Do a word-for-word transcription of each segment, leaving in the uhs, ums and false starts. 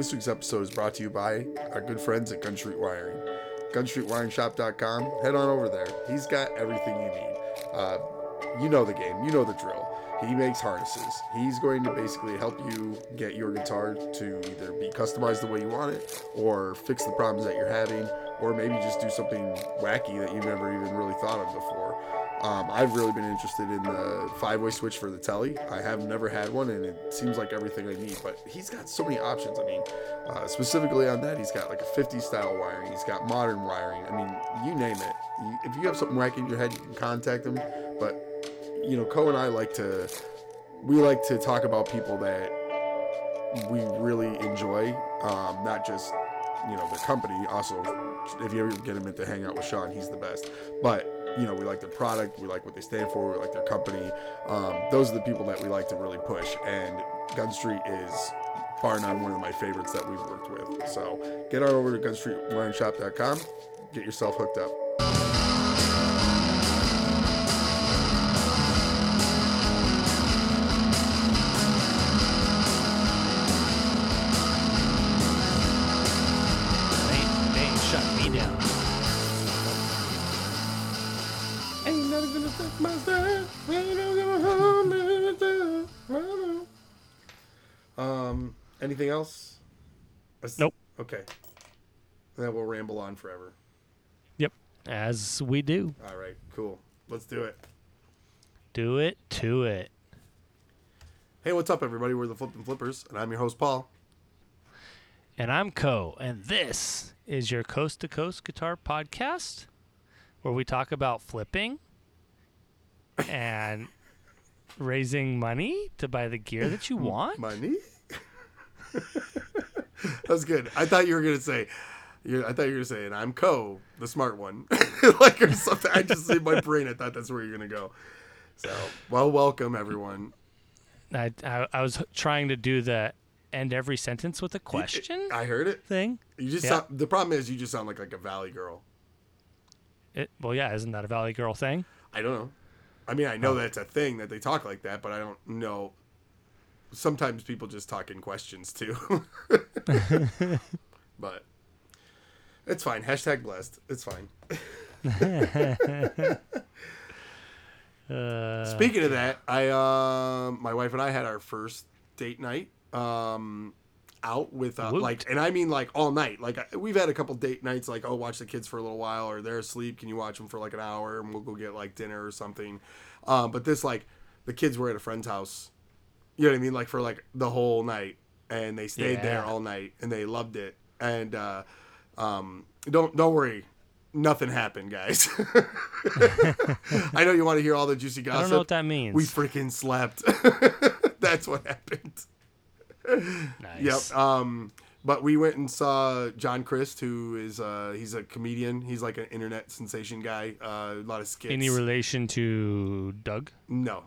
This week's episode is brought to you by our good friends at Gun Street Wiring. Gun Street Wiring Shop dot com. Head on over there. He's got everything you need. Uh, you know the game. You know the drill. He makes harnesses. He's going to basically help you get your guitar to either be customized the way you want it, or fix the problems that you're having, or maybe just do something wacky that you've never even really thought of before. Um, I've really been interested in the five-way switch for the Tele. I have never had one, and it seems like everything I need, but he's got so many options. I mean, uh, specifically on that, he's got like a fifty-style wiring. He's got modern wiring. I mean, you name it. You, if you have something wacky in your head, you can contact him. But, you know, Co and I like to, we like to talk about people that we really enjoy, um, not just, you know, the company. Also, if you ever get him in to hang out with Sean, he's the best. But, you know, we like their product, we like what they stand for, we like their company. Um, those are the people that we like to really push, and Gun Street is bar none one of my favorites that we've worked with. So get on over to Gun Street Wiring Shop dot com, get yourself hooked up. Um, anything else? Nope. Okay. Then we'll ramble on forever. Yep, as we do. All right, cool. Let's do it. Do it to it. Hey, what's up, everybody? We're the Flippin' Flippers, and I'm your host, Paul. And I'm Co, and this is your Coast to Coast Guitar Podcast, where we talk about flipping and raising money to buy the gear that you want. Money? That's good. I thought you were gonna say, you're, I thought you were gonna say, and I'm Co, the smart one, like or something. I just in my brain, I thought that's where you're gonna go. So, well, welcome everyone. I I, I was trying to do the end every sentence with a question. You, I heard it. Thing. You just yeah. sound, the problem is you just sound like like a Valley Girl. It well yeah, isn't that a Valley Girl thing? I don't know. I mean, I know that's a thing that they talk like that, but I don't know. Sometimes people just talk in questions, too. But it's fine. Hashtag blessed. It's fine. uh, Speaking of that, I uh, my wife and I had our first date night um, out with, uh, like, and I mean, like, all night. Like, we've had a couple date nights, like, oh, watch the kids for a little while, or they're asleep. Can you watch them for, like, an hour, and we'll go get, like, dinner or something. Um, but this, like, the kids were at a friend's house, you know what I mean? Like for like the whole night, and they stayed yeah. there all night, and they loved it. And, uh, um, don't, don't worry. Nothing happened, guys. I know you want to hear all the juicy gossip. I don't know what that means. We freaking slept. That's what happened. Nice. Yep. Um, but we went and saw John Crist, who is, uh, he's a comedian. He's like an internet sensation guy. Uh, a lot of skits. Any relation to Doug? No.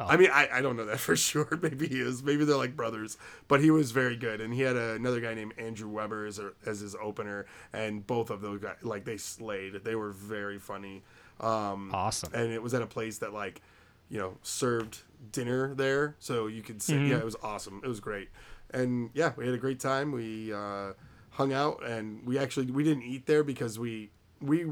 Oh. I mean, I, I don't know that for sure. Maybe he is. Maybe they're like brothers. But he was very good. And he had a, another guy named Andrew Weber as, a, as his opener. And both of those guys, like, they slayed. They were very funny. Um, awesome. And it was at a place that, like, you know, served dinner there. So you could sit. Mm-hmm. Yeah, it was awesome. It was great. And yeah, we had a great time. We uh, hung out, and we actually we didn't eat there because we we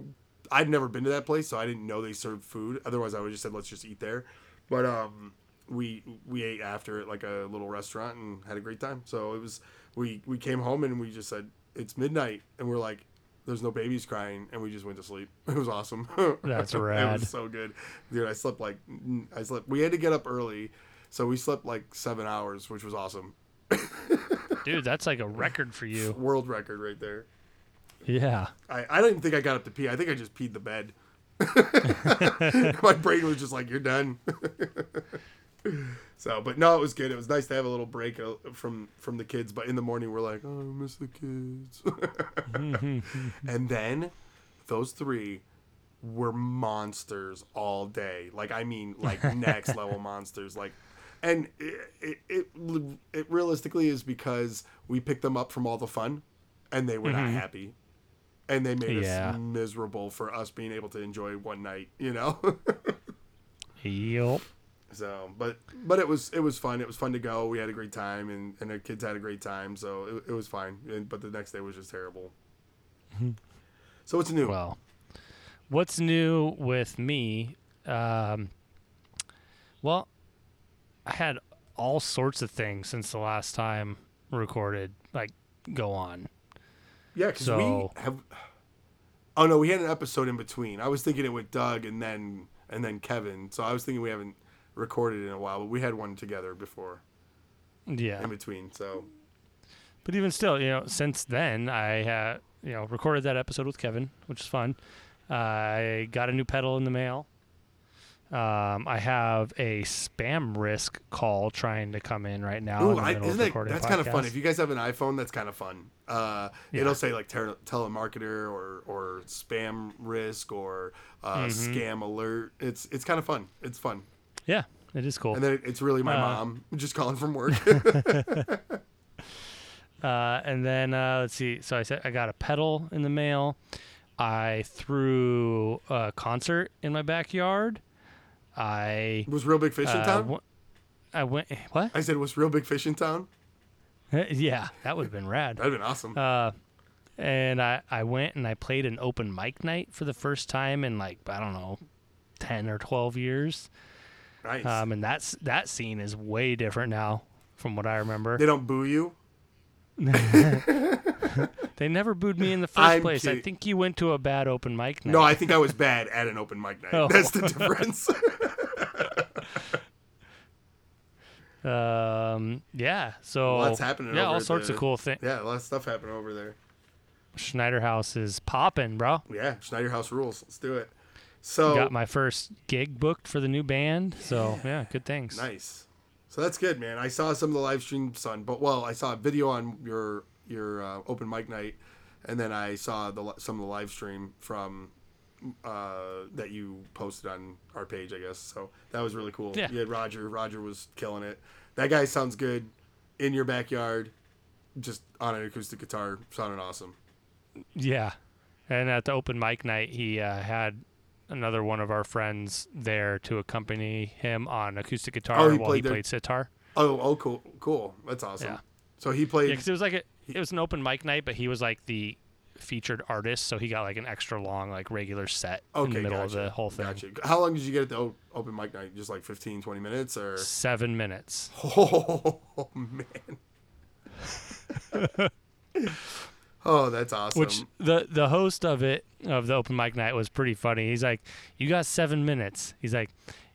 I'd never been to that place, so I didn't know they served food. Otherwise, I would have just said let's just eat there. But um, we we ate after at like a little restaurant and had a great time. So it was we we came home and we just said it's midnight, and we're like there's no babies crying, and we just went to sleep. It was awesome. That's rad. It was so good, dude. I slept like I slept. We had to get up early, so we slept like seven hours, which was awesome. Dude, that's like a record for you. World record right there. Yeah. I, I didn't think I got up to pee. I think I just peed the bed. My brain was just like, you're done. So, but no, it was good. It was nice to have a little break from, from the kids. But in the morning, we're like, oh, I miss the kids. And then those three were monsters all day. Like, I mean, like next level monsters. Like, And it, it it it realistically is because we picked them up from all the fun, and they were mm-hmm. not happy, and they made yeah. us miserable for us being able to enjoy one night, you know. Yep. So, but but it was it was fun. It was fun to go. We had a great time, and, and the kids had a great time. So it, it was fine. And, but the next day was just terrible. So what's new? Well, what's new with me? Um, well, I had all sorts of things since the last time recorded. Like go on. Yeah, because so, we have. Oh no, we had an episode in between. I was thinking it with Doug and then and then Kevin. So I was thinking we haven't recorded in a while, but we had one together before. Yeah. In between, so. But even still, you know, since then I had, you know, recorded that episode with Kevin, which is fun. Uh, I got a new pedal in the mail. Um, I have a spam risk call trying to come in right now. Ooh, I, isn't it, that's kind of fun. If you guys have an iPhone, that's kind of fun. Uh, yeah. It'll say like ter- telemarketer or, or spam risk or uh, mm-hmm. scam alert. It's it's kind of fun. It's fun. Yeah, it is cool. And then it's really my uh, mom just calling from work. uh, and then uh, let's see. So I said I got a pedal in the mail. I threw a concert in my backyard. I was real big fish in uh, town. W- I went. What I said was real big fish in town. Yeah, that would have been rad. That'd been awesome. Uh, and I, I went and I played an open mic night for the first time in like I don't know, ten or twelve years. Nice. Um, and that's that scene is way different now from what I remember. They don't boo you. They never booed me in the first I'm place. Kidding. I think you went to a bad open mic night. No, I think I was bad at an open mic night. Oh. That's the difference. um. Yeah. So lots happening. Yeah, over all sorts there. Of cool things. Yeah, a lot of stuff happening over there. Schneider House is popping, bro. Yeah, Schneider House rules. Let's do it. So got my first gig booked for the new band. So yeah, yeah good things. Nice. So that's good, man. I saw some of the live streams on, but well, I saw a video on your. your uh, open mic night, and then I saw the some of the live stream from uh, that you posted on our page, I guess. So that was really cool. Yeah, you had Roger. Roger was killing it. That guy sounds good in your backyard, just on an acoustic guitar, sounding awesome. Yeah, and at the open mic night, he uh, had another one of our friends there to accompany him on acoustic guitar oh, he while played he their... played sitar. Oh, oh, cool, cool. That's awesome. Yeah. So he played. Yeah, because it was like a. It was an open mic night, but he was like the featured artist, so he got like an extra long, like regular set okay, in the middle gotcha. Of the whole thing. Gotcha. How long did you get at the open mic night? Just like fifteen, twenty minutes or? Seven minutes. Oh, man. Oh, that's awesome. Which the, the host of it, of the open mic night, was pretty funny. He's like, you got seven minutes. He's like,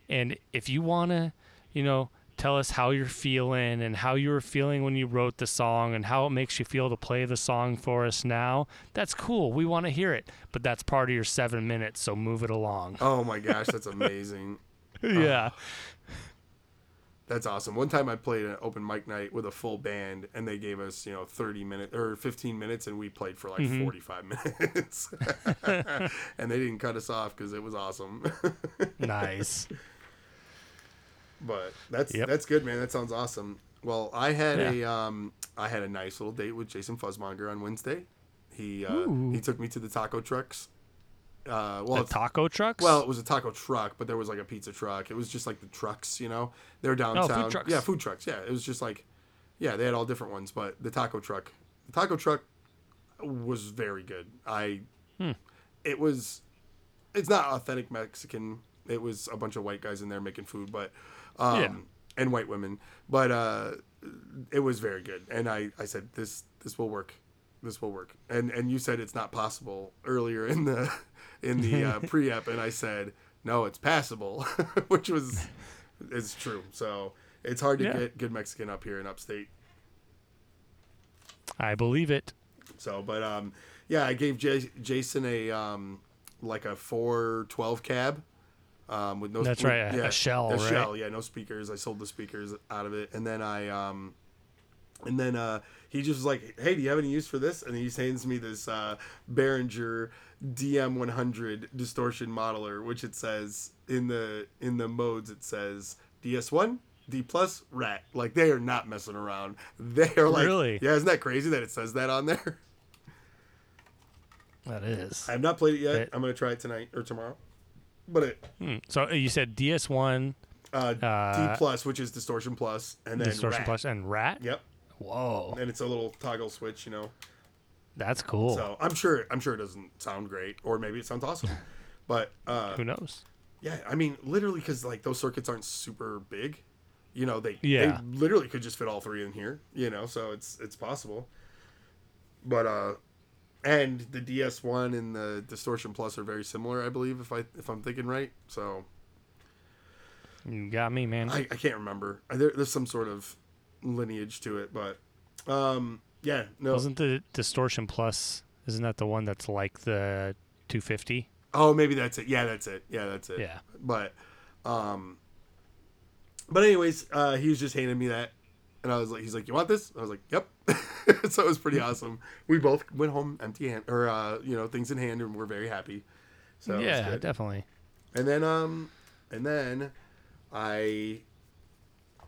and if you want to, you know, tell us how you're feeling and how you were feeling when you wrote the song and how it makes you feel to play the song for us now. That's cool. We want to hear it, but that's part of your seven minutes, so move it along. Oh, my gosh. That's amazing. Yeah. Oh, that's awesome. One time I played an open mic night with a full band, and they gave us, you know, thirty minutes or fifteen minutes, and we played for like mm-hmm. forty-five minutes. And they didn't cut us off because it was awesome. Nice. But that's yep. that's good, man. That sounds awesome. Well, I had yeah. a um, I had a nice little date with Jason Fuzzmonger on Wednesday. He uh, he took me to the taco trucks. Uh, well, the taco trucks. Well, it was a taco truck, but there was like a pizza truck. It was just like the trucks, you know. They're downtown. Oh, food trucks. Yeah, food trucks. Yeah, it was just like, yeah, they had all different ones, but the taco truck, the taco truck, was very good. I, hmm. it was, it's not authentic Mexican. It was a bunch of white guys in there making food, but. Um, yeah. And white women, but uh, it was very good. And I, I said this this will work, this will work. And and you said it's not possible earlier in the in the uh, pre-ep, and I said no, it's passable, which was is true. So it's hard to yeah. get good Mexican up here in upstate. I believe it. So, but um, yeah, I gave J- Jason a um like a four twelve cab. Um, with no that's sp- right a, yeah, a shell a right? shell yeah no speakers. I sold the speakers out of it, and then I um and then uh he just was like, hey, do you have any use for this? And he hands me this uh Behringer D M one hundred distortion modeler, which it says in the in the modes it says D S one, D plus, Rat. Like, they are not messing around. They are like, really? Yeah, isn't that crazy that it says that on there? That is, I have not played it yet. It- I'm gonna try it tonight or tomorrow. But it, hmm. So you said D S one, Uh, uh, D plus, which is Distortion Plus, and then Distortion Rat. Plus and Rat. Yep. Whoa. And it's a little toggle switch, you know. That's cool. So I'm sure I'm sure it doesn't sound great, or maybe it sounds awesome, but uh, who knows? Yeah, I mean, literally, because like those circuits aren't super big, you know. They yeah. they literally could just fit all three in here, you know. So it's it's possible. But uh, and the D S one and the Distortion Plus are very similar, I believe, if I if I'm thinking right. So. You got me, man. I, I can't remember. There, there's some sort of lineage to it, but um, yeah, no. Wasn't the Distortion Plus? Isn't that the one that's like the two fifty? Oh, maybe that's it. Yeah, that's it. Yeah, that's it. Yeah. But, um, but anyways, uh, he was just handing me that, and I was like, he's like, "You want this?" I was like, "Yep." So it was pretty awesome. We both went home empty hand, or uh, you know, things in hand, and we're very happy. So yeah, it was definitely. And then, um, and then. I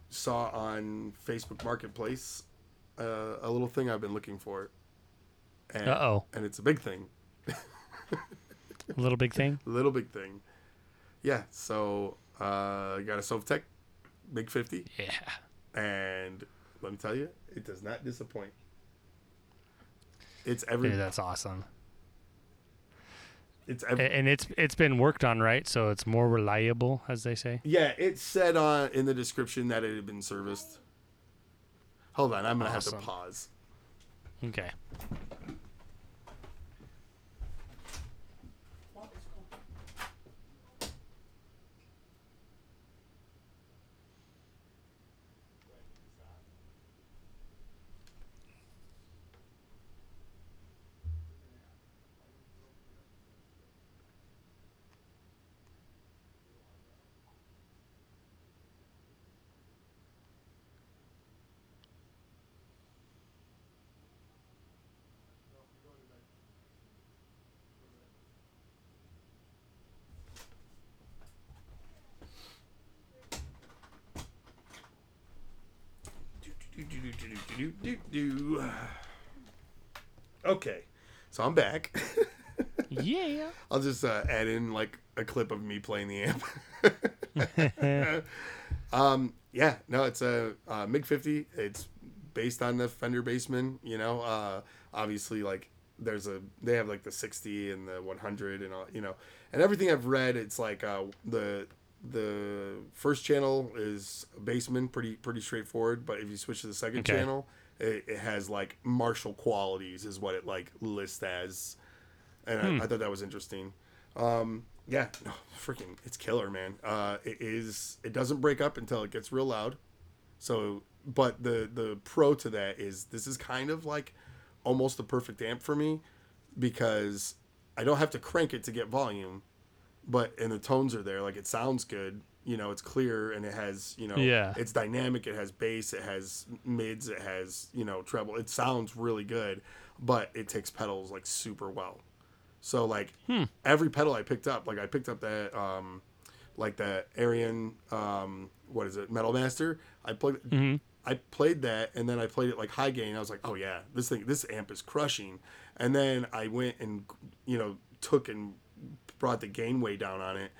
saw on Facebook Marketplace uh, a little thing I've been looking for. And, Uh-oh. And it's a big thing. Little big thing? Little big thing. Yeah, so uh, I got a Sovtek M I G fifty. Yeah. And let me tell you, it does not disappoint. It's every... Dude, that's awesome. It's every- and it's it's been worked on, right? So it's more reliable, as they say. Yeah, it said on in the description that it had been serviced. Hold on, I'm gonna awesome. have to pause. Okay. Okay, so I'm back. Yeah. I'll just uh, add in like a clip of me playing the amp. um, yeah, no, it's a uh, M I G fifty. It's based on the Fender Bassman. You know, uh, obviously, like there's a they have like the sixty and the one hundred and all. You know, and everything I've read, it's like uh, the. The first channel is Bassman, pretty pretty straightforward. But if you switch to the second okay. channel, it, it has like Marshall qualities, is what it like lists as, and hmm. I, I thought that was interesting. Um, yeah, no, freaking, it's killer, man. Uh, it is. It doesn't break up until it gets real loud. So, but the the pro to that is this is kind of like almost the perfect amp for me because I don't have to crank it to get volume. But and the tones are there, like it sounds good, you know, it's clear and it has, you know, yeah. it's dynamic, it has bass, it has mids, it has, you know, treble. It sounds really good, but it takes pedals like super well. So like hmm. every pedal I picked up, like I picked up that um like that Arian um what is it, Metal Master. I plugged mm-hmm. I played that and then I played it like high gain. I was like, oh yeah, this thing this amp is crushing. And then I went and you know, took and brought the gain way down on it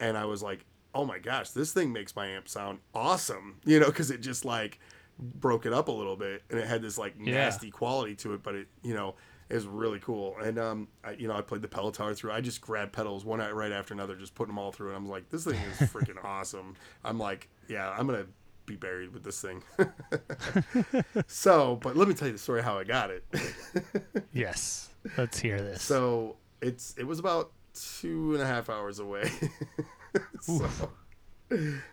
and I was like, oh my gosh, this thing makes my amp sound awesome, you know, because it just like broke it up a little bit and it had this like nasty yeah. quality to it, but it, you know, it was really cool. And um I, you know, I played the pedal tower through. I just grabbed pedals one right after another, just putting them all through, and I'm like, this thing is freaking awesome. I'm like, yeah, I'm gonna be buried with this thing. So but let me tell you the story how I got it. Yes, let's hear this. So it's it was about two and a half hours away. so,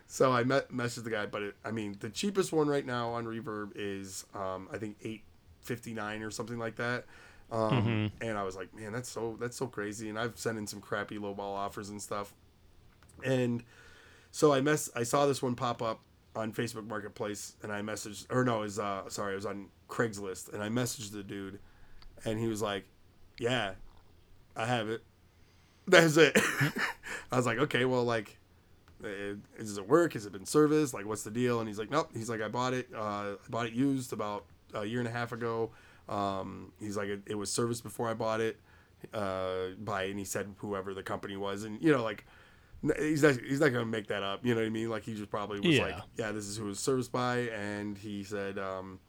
so I met messaged the guy, but it, I mean the cheapest one right now on Reverb is um I think eight fifty-nine or something like that. Um mm-hmm. And I was like, man, that's so that's so crazy. And I've sent in some crappy lowball offers and stuff. And so I mess I saw this one pop up on Facebook Marketplace, and I messaged or no, it was uh sorry, it was on Craigslist, and I messaged the dude, and he was like, yeah, I have it. That's it. I was like, okay, well, like, it, does it work? Has it been serviced? Like, what's the deal? And he's like, nope. He's like, I bought it. Uh, I bought it used about a year and a half ago. Um, he's like, it, it was serviced before I bought it uh, by, and he said whoever the company was. And, you know, like, He's not, he's not going to make that up. You know what I mean? Like, he just probably was yeah. like, yeah, this is who it was serviced by. And he said, um,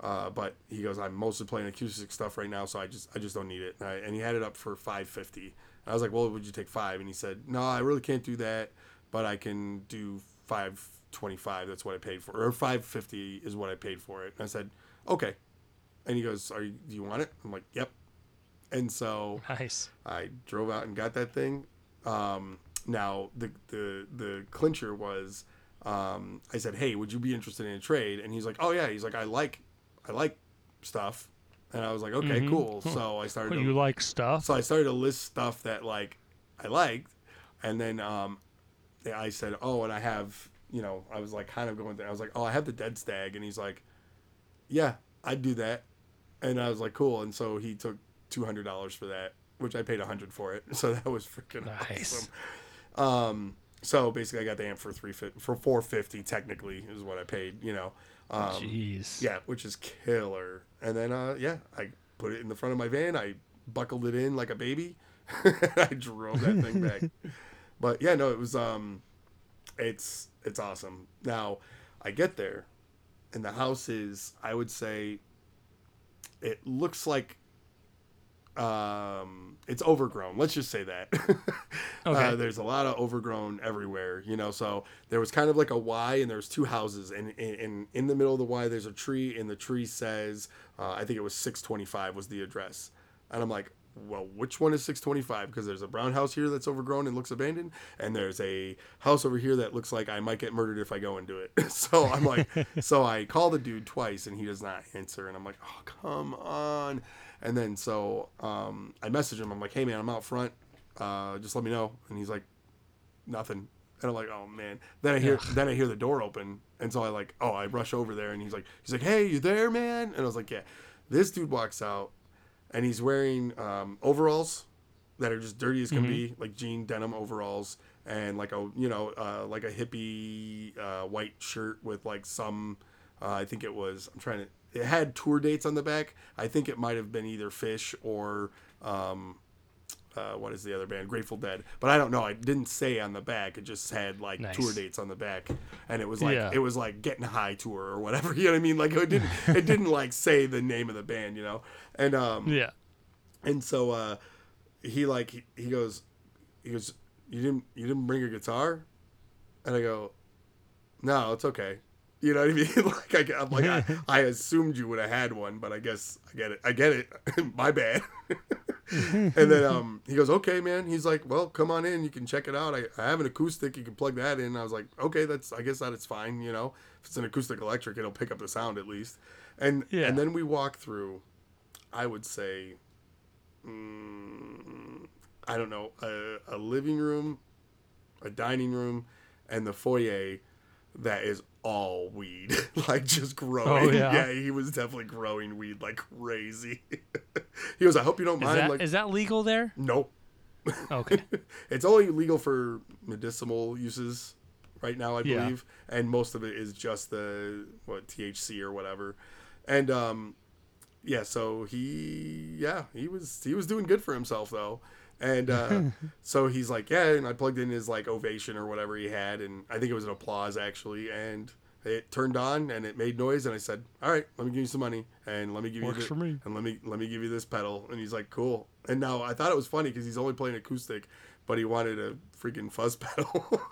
uh, but he goes, I'm mostly playing acoustic stuff right now, so I just I just don't need it. And, I, and he had it up for five fifty. I was like, well, would you take five? And he said, no, I really can't do that, but I can do five twenty-five. That's what I paid for. Or five fifty is what I paid for it. And I said, okay. And he goes, are you, do you want it? I'm like, yep. And so nice. I drove out and got that thing. Um, now, the, the the clincher was, um, I said, hey, would you be interested in a trade? And he's like, oh, yeah. He's like, I like I like stuff. And I was like, okay, mm-hmm. cool. So I started. Well, to, you like stuff? So I started to list stuff that, like, I liked. And then um, I said, oh, and I have, you know, I was, like, kind of going there. I was like, oh, I have the Dead Stag. And he's like, yeah, I'd do that. And I was like, cool. And so he took two hundred dollars for that, which I paid one hundred dollars for it. So that was freaking nice. Awesome. Um, so basically I got the amp for three fifty, for four fifty technically is what I paid, you know. Um, Jeez. Yeah, which is killer. And then, uh, yeah, I put it in the front of my van. I buckled it in like a baby. I drove that thing back. But, yeah, no, it was um, it's it's awesome. Now, I get there, and the house is, I would say, it looks like um it's overgrown, let's just say that. Okay. Uh, there's a lot of overgrown everywhere, you know. So there was kind of like a Y, and there's two houses, and in, in in the middle of the Y there's a tree, and the tree says uh I think it was six twenty-five was the address. And I'm like, well, which one is six twenty-five? Because there's a brown house here that's overgrown and looks abandoned, and there's a house over here that looks like I might get murdered if I go and do it. So I'm like, so I call the dude twice and he does not answer, and I'm like, oh, come on. And then so um, I message him. I'm like, hey, man, I'm out front. Uh, just let me know. And he's like, nothing. And I'm like, oh, man. Then I hear Ugh. then I hear the door open. And so I like, oh, I rush over there. And he's like, he's like, hey, you there, man? And I was like, yeah. This dude walks out, and he's wearing um, overalls that are just dirty as can mm-hmm. be, like jean denim overalls, and like a, you know, uh, like a hippie uh, white shirt with like some, uh, I think it was, I'm trying to. It had tour dates on the back. I think it might have been either Fish or um, uh, what is the other band? Grateful Dead. But I don't know. I didn't say on the back. It just had like nice. Tour dates on the back, and it was like yeah. it was like Getting High Tour or whatever. You know what I mean? Like it didn't it didn't like say the name of the band, you know? And um, yeah. And so uh, he like he, he goes he goes you didn't you didn't bring your guitar, and I go, no, it's okay. You know what I mean? Like I, I'm like I, I assumed you would have had one, but I guess I get it. I get it. My bad. And then um, he goes, "Okay, man." He's like, "Well, come on in. You can check it out. I, I have an acoustic. You can plug that in." And I was like, "Okay, that's. I guess that it's fine. You know, if it's an acoustic electric, it'll pick up the sound at least." And yeah. and then we walk through. I would say, mm, I don't know, a, a living room, a dining room, and the foyer. That is all weed, like just growing. Oh, yeah. yeah, he was definitely growing weed like crazy. He was, I hope you don't mind. Is that, like, is that legal there? No. Okay. It's only legal for medicinal uses right now, I believe. Yeah. And most of it is just the, what, T H C or whatever. And, um, yeah, so he, yeah, he was, he was doing good for himself, though. And uh, so he's like, yeah, and I plugged in his, like, ovation or whatever he had, and I think it was an applause, actually, and it turned on, and it made noise, and I said, all right, let me give you some money, and let me give Works you the, for me. and let me let me give you this pedal, and he's like, cool. And now I thought it was funny because he's only playing acoustic, but he wanted a freaking fuzz pedal.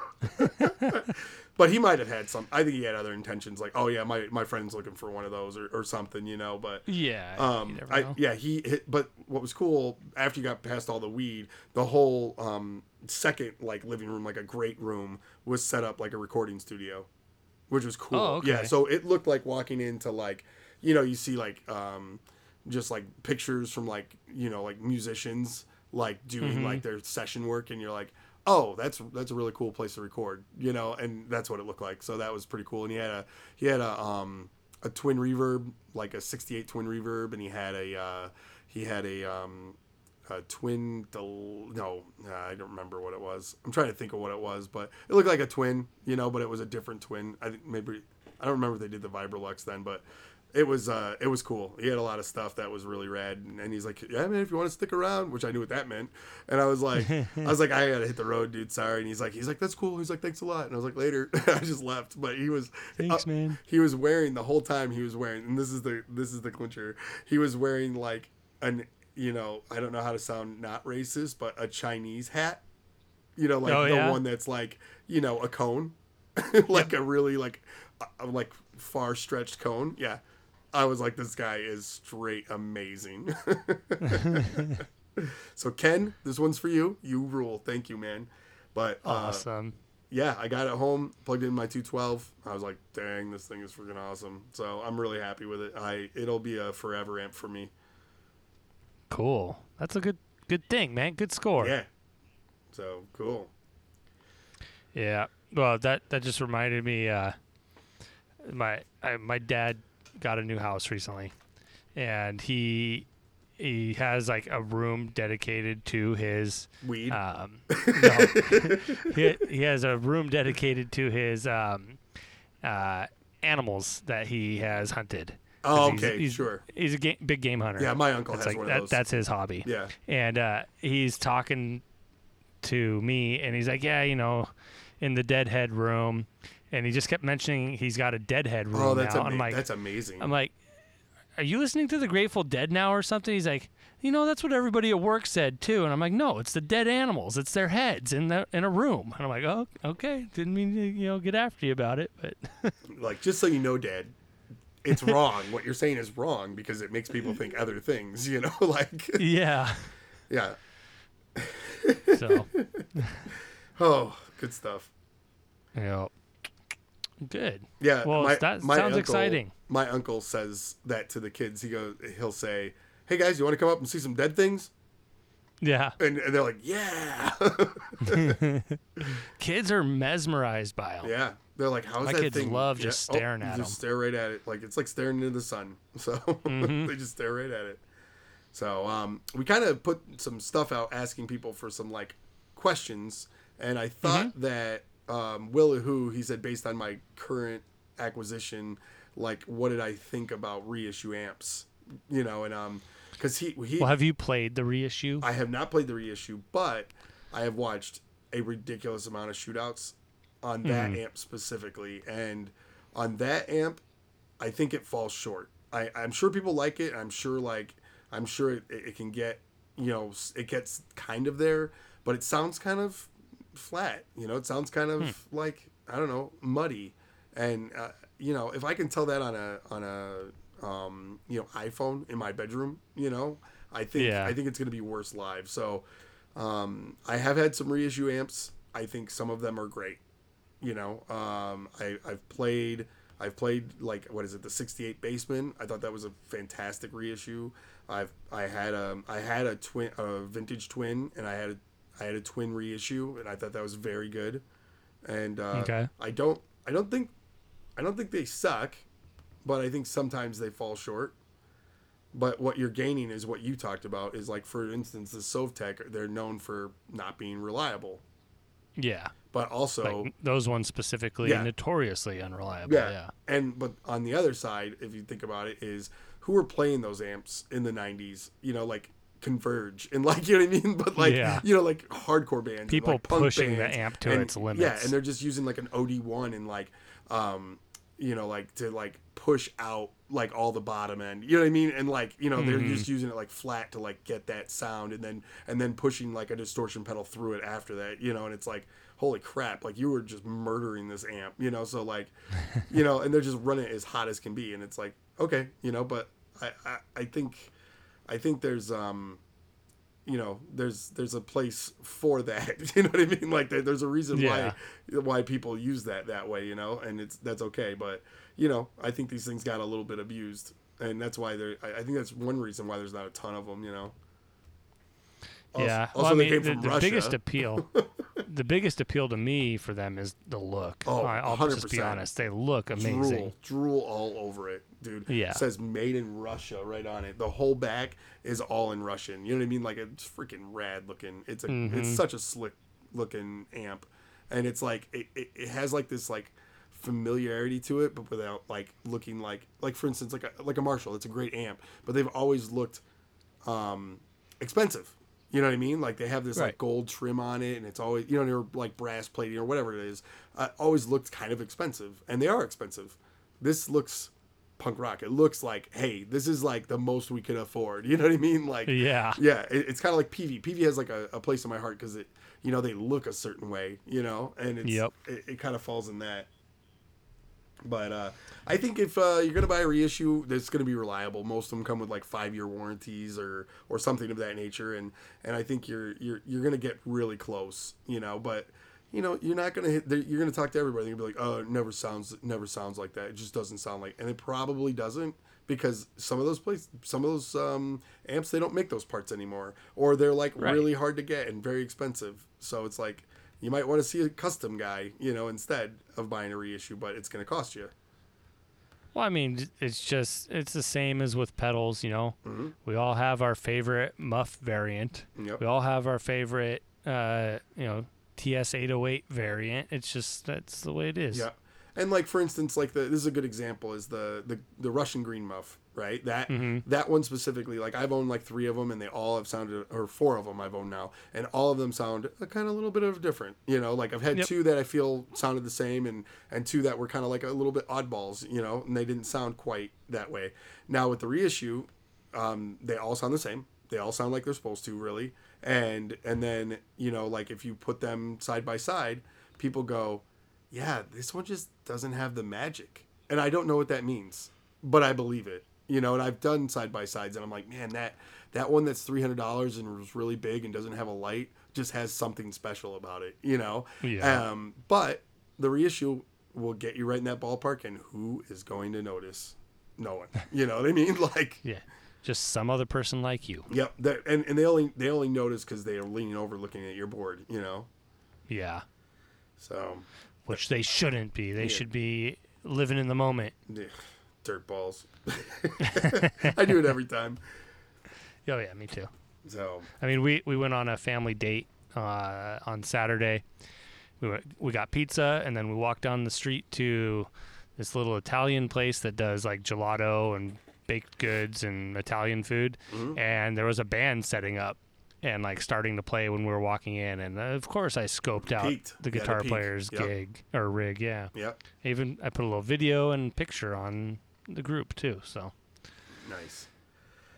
But he might have had some. I think he had other intentions, like, oh yeah, my, my friend's looking for one of those or, or something, you know. But yeah, um, you I, yeah, he. Hit, but what was cool after you got past all the weed, the whole um, second like living room, like a great room, was set up like a recording studio, which was cool. Oh, okay. Yeah, so it looked like walking into like, you know, you see like um, just like pictures from like, you know, like musicians like doing mm-hmm. like their session work, and you're like, oh, that's that's a really cool place to record, you know. And that's what it looked like, so that was pretty cool. And he had a he had a um a Twin Reverb, like a sixty-eight Twin Reverb, and he had a uh he had a um a twin del- no I don't remember what it was. I'm trying to think of what it was, but it looked like a twin, you know, but it was a different twin. I think maybe I don't remember if they did the Vibrolux then, but it was uh, it was cool. He had a lot of stuff that was really rad, and, and he's like, "Yeah, man, if you want to stick around," which I knew what that meant. And I was like, I was like, "I gotta hit the road, dude. Sorry." And he's like, "He's like, that's cool." He's like, "Thanks a lot." And I was like, "Later." I just left. But he was thanks, uh, man. He was wearing the whole time. He was wearing, and this is the this is the clincher. He was wearing like an you know I don't know how to sound not racist, but a Chinese hat. You know, like oh, the yeah? one that's like you know a cone, like a really like a, like far stretched cone. Yeah. I was like, this guy is straight amazing. So Ken, this one's for you. You rule. Thank you, man. But uh, awesome. Yeah, I got it home, plugged in my two twelve. I was like, dang, this thing is freaking awesome. So I'm really happy with it. I it'll be a forever amp for me. Cool. That's a good good thing, man. Good score. Yeah. So cool. Yeah. Well, that that just reminded me. Uh, my I, my dad. Got a new house recently, and he he has like a room dedicated to his weed. Um, no, he he has a room dedicated to his um, uh, animals that he has hunted. Oh, okay, he's, he's, sure. He's a ga- big game hunter. Yeah, my uncle it's has like, one that, of those. That's his hobby. Yeah, and uh, he's talking to me, and he's like, "Yeah, you know, in the deadhead room." And he just kept mentioning he's got a deadhead room oh, that's now. Ama- I'm like, that's amazing. I'm like, are you listening to the Grateful Dead now or something? He's like, you know, that's what everybody at work said too. And I'm like, no, it's the dead animals. It's their heads in the in a room. And I'm like, oh, okay. Didn't mean to, you know, get after you about it, but like, just so you know, Dad, it's wrong. What you're saying is wrong because it makes people think other things. You know, like yeah, yeah. So, oh, good stuff. Yeah. Good. Yeah. Well, my, that my sounds uncle, exciting. My uncle says that to the kids. He goes, he'll say, "Hey guys, you want to come up and see some dead things?" Yeah. And, and they're like, "Yeah." Kids are mesmerized by them. Yeah. They're like, "How's that thing?" My kids love yeah. just staring oh, at them. Just stare right at it. Like it's like staring into the sun. So mm-hmm. they just stare right at it. So um, we kind of put some stuff out asking people for some like questions, and I thought mm-hmm. that. Um, Will Who, he said, based on my current acquisition, like, what did I think about reissue amps? You know, and um, because he, he. Well, have you played the reissue? I have not played the reissue, but I have watched a ridiculous amount of shootouts on that mm. amp specifically. And on that amp, I think it falls short. I, I'm sure people like it. I'm sure, like, I'm sure it, it can get, you know, it gets kind of there, but it sounds kind of. Flat, you know, it sounds kind of hmm. like, I don't know, muddy. And, uh, you know, if I can tell that on a, on a, um, you know, iPhone in my bedroom, you know, I think, yeah. I think it's going to be worse live. So, um, I have had some reissue amps. I think some of them are great. You know, um, I, I've played, I've played like, what is it? The sixty-eight Bassman. I thought that was a fantastic reissue. I've, I had, um, I had a twin, a vintage twin, and I had a, I had a twin reissue, and I thought that was very good. And uh, okay. I don't, I don't think, I don't think they suck, but I think sometimes they fall short. But what you're gaining is what you talked about. Is like, for instance, the Sovtek, they're known for not being reliable. Yeah. But also like those ones specifically, yeah. notoriously unreliable. Yeah. yeah. And but on the other side, if you think about it, is who were playing those amps in the nineties? You know, like. Converge and like you know what I mean, but like yeah. you know, like hardcore bands, people like punk pushing bands the amp to and, its limits. Yeah, and they're just using like an O D one and like, um, you know, like to like push out like all the bottom end. You know what I mean? And like you know, mm-hmm. they're just using it like flat to like get that sound, and then and then pushing like a distortion pedal through it after that. You know, and it's like holy crap, like you were just murdering this amp. You know, so like, you know, and they're just running it as hot as can be, and it's like okay, you know, but I I, I think. I think there's, um, you know, there's there's a place for that. You know what I mean? Like there, there's a reason yeah. why why people use that that way. You know, and it's that's okay. But you know, I think these things got a little bit abused, and that's why there. I, I think that's one reason why there's not a ton of them. You know. Also, yeah. Also, well, I mean, they came the, from the Russia. biggest appeal, the biggest appeal to me for them is the look. Oh, I'll one hundred percent. Just be honest. They look amazing. Drool, drool all over it. Dude, yeah. It says made in Russia right on it. The whole back is all in Russian. You know what I mean? Like it's freaking rad looking. It's a, mm-hmm. it's such a slick looking amp, and it's like it, it, it has like this like familiarity to it, but without like looking like like for instance like a, like a Marshall. It's a great amp, but they've always looked um, expensive. You know what I mean? Like they have this right. like gold trim on it, and it's always, you know, they're like brass plating or whatever it is. Uh, always looked kind of expensive, and they are expensive. This looks punk rock. It looks like, hey, this is like the most we could afford. You know what I mean? Like, yeah, yeah. It, it's kind of like P V. P V has like a, a place in my heart because it, you know, they look a certain way, you know, and it's, yep. it, it kind of falls in that. But uh, I think if uh, you're going to buy a reissue, it's going to be reliable. Most of them come with like five-year warranties or or something of that nature. And, and I think you're you're you're going to get really close, you know. But, you know, you're not going to hit – you're going to talk to everybody. You're going to be like, oh, it never sounds, never sounds like that. It just doesn't sound like – and it probably doesn't, because some of those places, some of those um, amps, they don't make those parts anymore. Or they're like right. really hard to get and very expensive. So it's like – you might want to see a custom guy, you know, instead of buying a reissue, but it's going to cost you. Well, I mean, it's just, it's the same as with pedals, you know. Mm-hmm. We all have our favorite muff variant. Yep. We all have our favorite, uh, you know, T S eight oh eight variant. It's just, that's the way it is. Yeah. And like, for instance, like the, this is a good example is the, the, the Russian green muff, right? That, mm-hmm. that one specifically, like I've owned like three of them, and they all have sounded, or four of them I've owned now, and all of them sound a kind of a little bit of different, you know, like I've had yep. two that I feel sounded the same, and, and two that were kind of like a little bit oddballs, you know, and they didn't sound quite that way. Now with the reissue, um, they all sound the same. They all sound like they're supposed to, really. And, and then, you know, like if you put them side by side, people go, yeah, this one just doesn't have the magic. And I don't know what that means, but I believe it. You know, and I've done side-by-sides, and I'm like, man, that that one that's three hundred dollars and was really big and doesn't have a light just has something special about it, you know? Yeah. Um, but the reissue will get you right in that ballpark, and who is going to notice? No one. You know what I mean? Like, yeah, just some other person like you. Yep, yeah, and, and they only, they only notice because they are leaning over looking at your board, you know? Yeah. So... which they shouldn't be. They yeah. should be living in the moment. Yeah. Dirt balls. I do it every time. Oh, yeah, me too. So, I mean, we, we went on a family date uh, on Saturday. We went, we got pizza, and then we walked down the street to this little Italian place that does, like, gelato and baked goods and Italian food. Mm-hmm. And there was a band setting up and, like, starting to play when we were walking in. And, uh, of course, I scoped out Peaked. the guitar yeah, player's yep. gig or rig, yeah. Yep. Even I put a little video and picture on the group, too, so. Nice.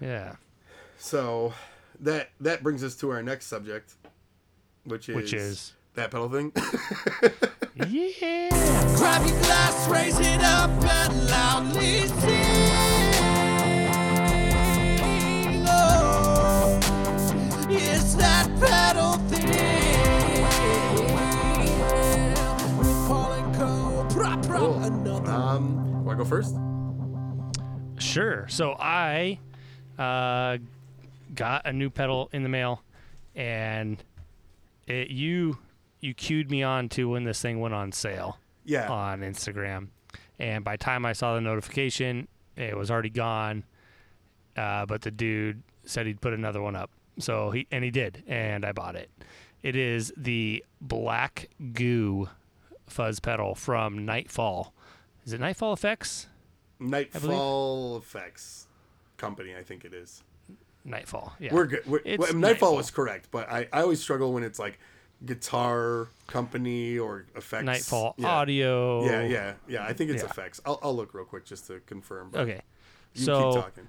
Yeah. So that that brings us to our next subject, which is, which is... that pedal thing. Yeah. Grab your glass, raise it up, and loudly sing. It's that pedal thing. Cool. Um, want to go first? Sure. So I uh, got a new pedal in the mail, and it you you cued me on to when this thing went on sale. Yeah. On Instagram, and by the time I saw the notification, it was already gone. Uh, but the dude said he'd put another one up. So he and he did, and I bought it. It is the Black Goo fuzz pedal from Nightfall. Is it Nightfall Effects? Nightfall Effects Company, I think it is. Nightfall. Yeah, we're good. We're, well, Nightfall, Nightfall was correct, but I, I always struggle when it's like guitar company or effects. Nightfall yeah. Audio. Yeah, yeah, yeah. I think it's yeah. Effects. I'll I'll look real quick just to confirm. But okay, you so keep talking.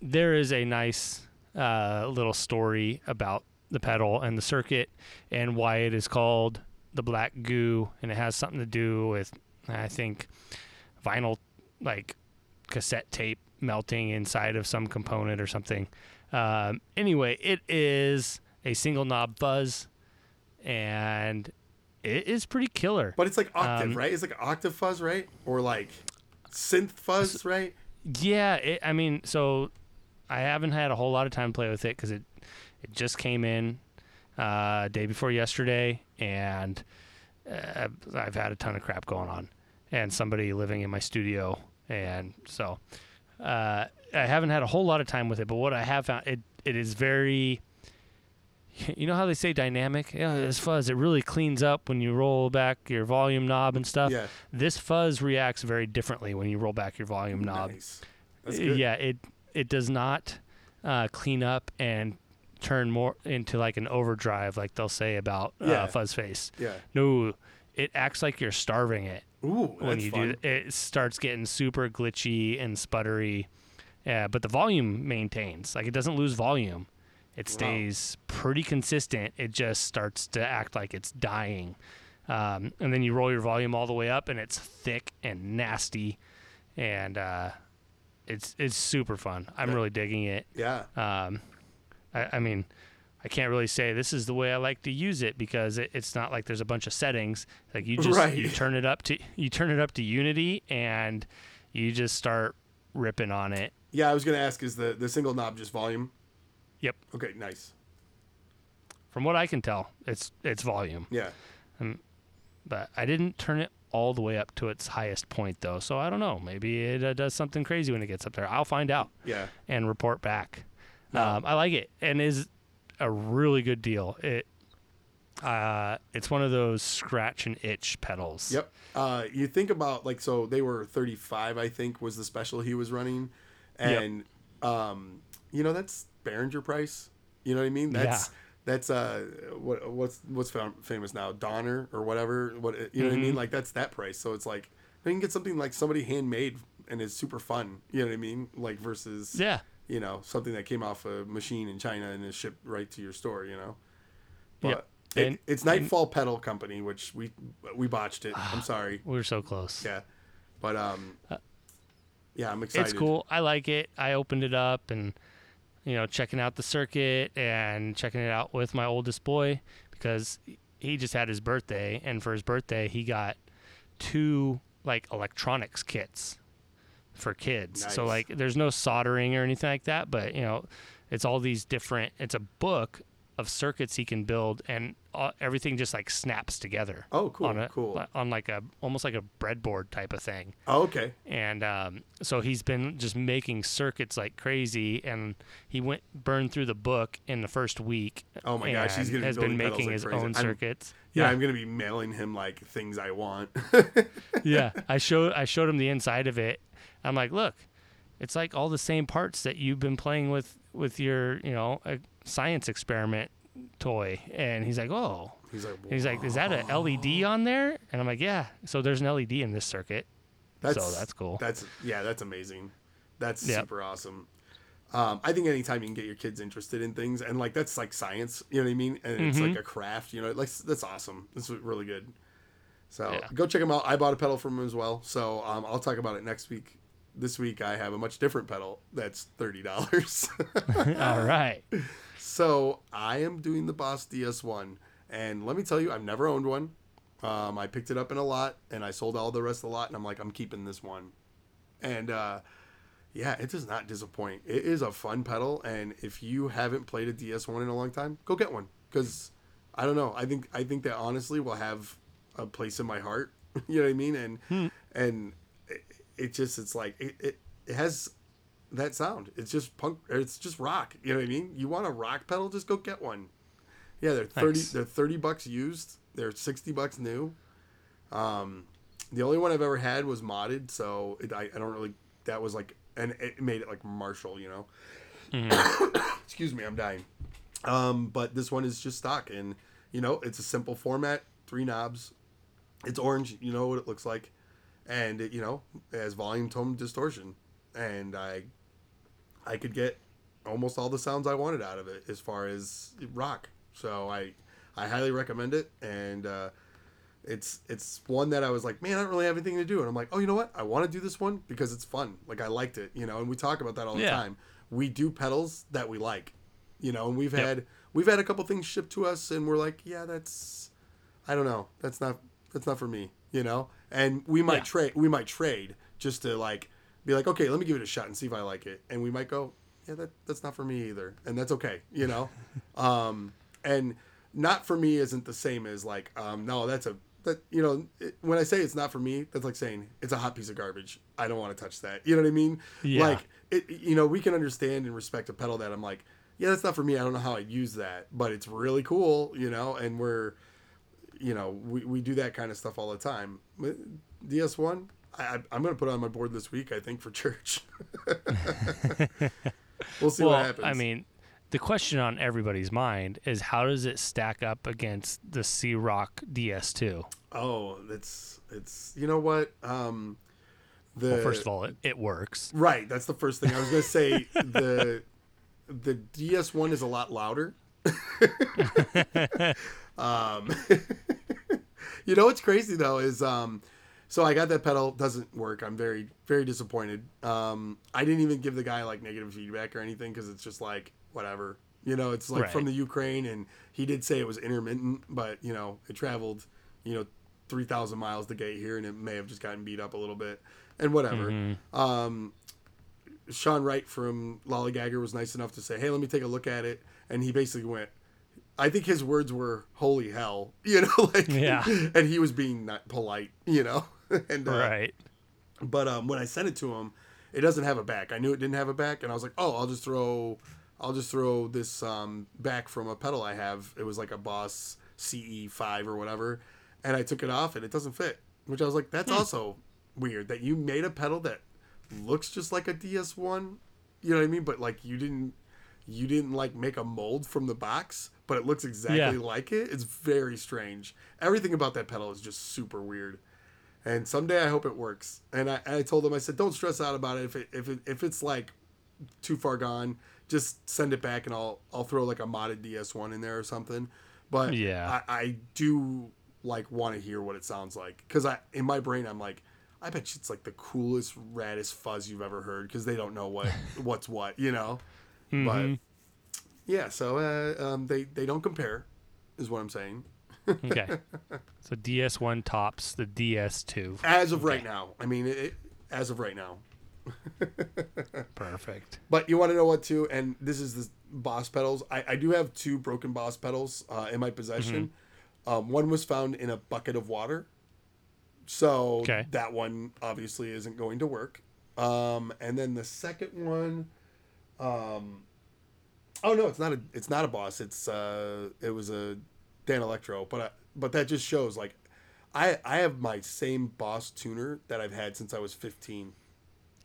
There is a nice. Uh, little story about the pedal and the circuit and why it is called the Black Goo, and it has something to do with, I think, vinyl, like cassette tape melting inside of some component or something. Um, anyway, it is a single knob fuzz, and it is pretty killer. But it's like octave, um, right? It's like octave fuzz, right? Or like synth fuzz, right? Yeah, it, I mean, so... I haven't had a whole lot of time to play with it because it, it just came in uh, day before yesterday, and uh, I've had a ton of crap going on, and somebody living in my studio, and so uh, I haven't had a whole lot of time with it. But what I have found, it it is very you know how they say dynamic? Yeah, this fuzz, it really cleans up when you roll back your volume knob and stuff. Yeah. This fuzz reacts very differently when you roll back your volume knob. Nice. That's good. Yeah, it it does not uh, clean up and turn more into like an overdrive, like they'll say about yeah. uh, fuzz face. Yeah. No, it acts like you're starving it. Ooh, when that's you fun. do it, starts getting super glitchy and sputtery. Yeah, but the volume maintains. Like, it doesn't lose volume. It stays wow. pretty consistent. It just starts to act like it's dying. Um, and then you roll your volume all the way up, and it's thick and nasty. And uh, it's it's super fun. I'm yeah. really digging it. Yeah. Um, I, I mean, I can't really say this is the way I like to use it, because it, it's not like there's a bunch of settings. Like, you just right. you turn it up to you turn it up to Unity, and you just start ripping on it. Yeah, I was gonna ask, is the, the single knob just volume? Yep. Okay, nice. From what I can tell, it's it's volume. Yeah. Um, but I didn't turn it all the way up to its highest point, though, so I don't know. Maybe it uh, does something crazy when it gets up there. I'll find out. Yeah. And report back. Yeah. Um, I like it, and is a really good deal. It uh, it's one of those scratch and itch pedals. Yep. Uh, you think about, like, so they were thirty-five, I think, was the special he was running. And, yep. um, you know, that's Behringer price. You know what I mean? That's, yeah. that's, uh, what, what's, what's famous now, Donner or whatever, what, you mm-hmm. know what I mean? Like, that's that price. So it's like, you can get something like somebody handmade and is super fun. You know what I mean? Like, versus, yeah. you know, something that came off a machine in China and is shipped right to your store, you know, but yep. it, and, it's Nightfall and, Pedal Company, which we, we botched it. I'm sorry. We were so close. Yeah. But, um, uh, yeah, I'm excited. It's cool. I like it. I opened it up and, you know, checking out the circuit and checking it out with my oldest boy, because he just had his birthday. And for his birthday, he got two, like, electronics kits for kids. Nice. So, like, there's no soldering or anything like that. But, you know, it's all these different – it's a book of circuits he can build, and all, everything just, like, snaps together. Oh, cool, on a, cool. On, like, a almost like a breadboard type of thing. Oh, okay. And um, so he's been just making circuits like crazy, and he went burned through the book in the first week. Oh, my gosh. He's gonna has been making like his crazy. own circuits. I'm, yeah, yeah, I'm going to be mailing him, like, things I want. yeah, I showed, I showed him the inside of it. I'm like, look, it's, like, all the same parts that you've been playing with, with your, you know, a science experiment toy. And he's like, oh. He's like, he's like, is that an L E D on there? And I'm like, yeah. So there's an L E D in this circuit. That's, so that's cool. That's yeah, that's amazing. That's yep. super awesome. Um, I think anytime you can get your kids interested in things, and, like, that's, like, science, you know what I mean? And mm-hmm. it's, like, a craft, you know, like, that's awesome. That's really good. So yeah. go check them out. I bought a pedal from him as well. So um, I'll talk about it next week. This week I have a much different pedal that's thirty dollars. All right. So I am doing the Boss D S one, and let me tell you, I've never owned one. Um, I picked it up in a lot, and I sold all the rest of the lot, and I'm like, I'm keeping this one. And uh, yeah, it does not disappoint. It is a fun pedal, and if you haven't played a D S one in a long time, go get one, because I don't know. I think I think that honestly will have a place in my heart. You know what I mean? And hmm. and. It just, it's like, it, it, it has that sound. It's just punk, it's just rock. You know what I mean? You want a rock pedal, just go get one. Yeah, they're thirty Thanks. They're thirty bucks used. They're sixty bucks new. Um, the only one I've ever had was modded, so it, I, I don't really, that was like, and it made it like Marshall, you know? Mm-hmm. Excuse me, I'm dying. Um, but this one is just stock, and, you know, it's a simple format, three knobs. It's orange, you know what it looks like. And, it, you know, it has volume, tone, distortion. And I I could get almost all the sounds I wanted out of it as far as rock. So I I highly recommend it. And uh, it's it's one that I was like, man, I don't really have anything to do. And I'm like, oh, you know what? I want to do this one because it's fun. Like, I liked it, you know, and we talk about that all yeah. the time. We do pedals that we like, you know, and we've yep. had we've had a couple things shipped to us, and we're like, yeah, that's, I don't know. That's not that's not for me, you know. And we might yeah. trade, we might trade just to like be like, okay, let me give it a shot and see if I like it. And we might go, yeah, that that's not for me either, and that's okay, you know. um, and not for me isn't the same as like, um, no, that's a that you know. It, when I say it's not for me, that's like saying it's a hot piece of garbage. I don't want to touch that. You know what I mean? Yeah. Like it, you know, we can understand and respect a pedal that I'm like, yeah, that's not for me. I don't know how I'd use that, but it's really cool, you know, and we're, you know, we, we do that kind of stuff all the time. D S one, I, I'm going to put it on my board this week, I think, for church. We'll see well, what happens. I mean, the question on everybody's mind is how does it stack up against the C-Rock D S two? Oh, it's, it's you know what? Um, the, well, first of all, it, it works. Right. That's the first thing I was going to say. the the D S one is a lot louder. um, you know what's crazy, though, is... Um, So I got that pedal. Doesn't work. I'm very, very disappointed. Um, I didn't even give the guy like negative feedback or anything because it's just like whatever. You know, it's like right. from the Ukraine, and he did say it was intermittent, but you know, it traveled, you know, three thousand miles to get here, and it may have just gotten beat up a little bit, and whatever. Mm-hmm. Um, Sean Wright from Lollygagger was nice enough to say, "Hey, let me take a look at it," and he basically went. I think his words were "holy hell," you know, like, yeah. and he was being not polite, you know. And, uh, right. But um, when I sent it to him, it doesn't have a back. I knew it didn't have a back, and I was like, "Oh, I'll just throw, I'll just throw this um, back from a pedal I have." It was like a Boss C E five or whatever, and I took it off, and it doesn't fit. Which I was like, "That's hmm. also weird that you made a pedal that looks just like a D S one." You know what I mean? But like, you didn't, you didn't like make a mold from the box, but it looks exactly yeah. like it. It's very strange. Everything about that pedal is just super weird. And someday I hope it works. And I, I told him, I said, don't stress out about it. If it, if it, if it's like too far gone, just send it back and I'll I'll throw like a modded D S one in there or something. But yeah, I, I do like want to hear what it sounds like, because I in my brain I'm like, I bet you it's like the coolest, raddest fuzz you've ever heard, because they don't know what what's what, you know. Mm-hmm. But yeah, so uh, um, they they don't compare, is what I'm saying. Okay, so D S one tops the D S two as of okay. right now. I mean, it, as of right now. Perfect. But you want to know what too? And this is the Boss pedals. I, I do have two broken Boss pedals uh, in my possession. Mm-hmm. Um, one was found in a bucket of water, so okay. that one obviously isn't going to work. Um, and then the second one, um, oh no, it's not a it's not a Boss. It's uh, it was a Dan Electro, but I, but that just shows like I I have my same Boss tuner that I've had since I was fifteen.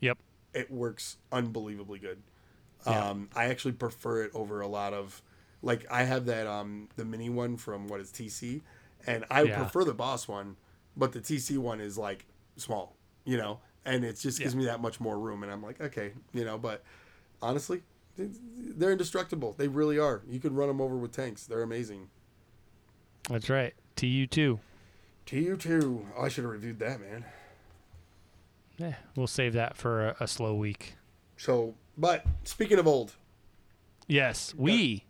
Yep, it works unbelievably good. Yeah. Um, I actually prefer it over a lot of like I have that um the mini one from what is T C, and I yeah. prefer the Boss one, but the T C one is like small, you know, and it just gives yeah. me that much more room, and I'm like okay, you know, but honestly, they're indestructible. They really are. You could run them over with tanks. They're amazing. That's right. T U two. T U two. Oh, I should have reviewed that, man. Yeah, we'll save that for a, a slow week. So, but speaking of old. Yes, we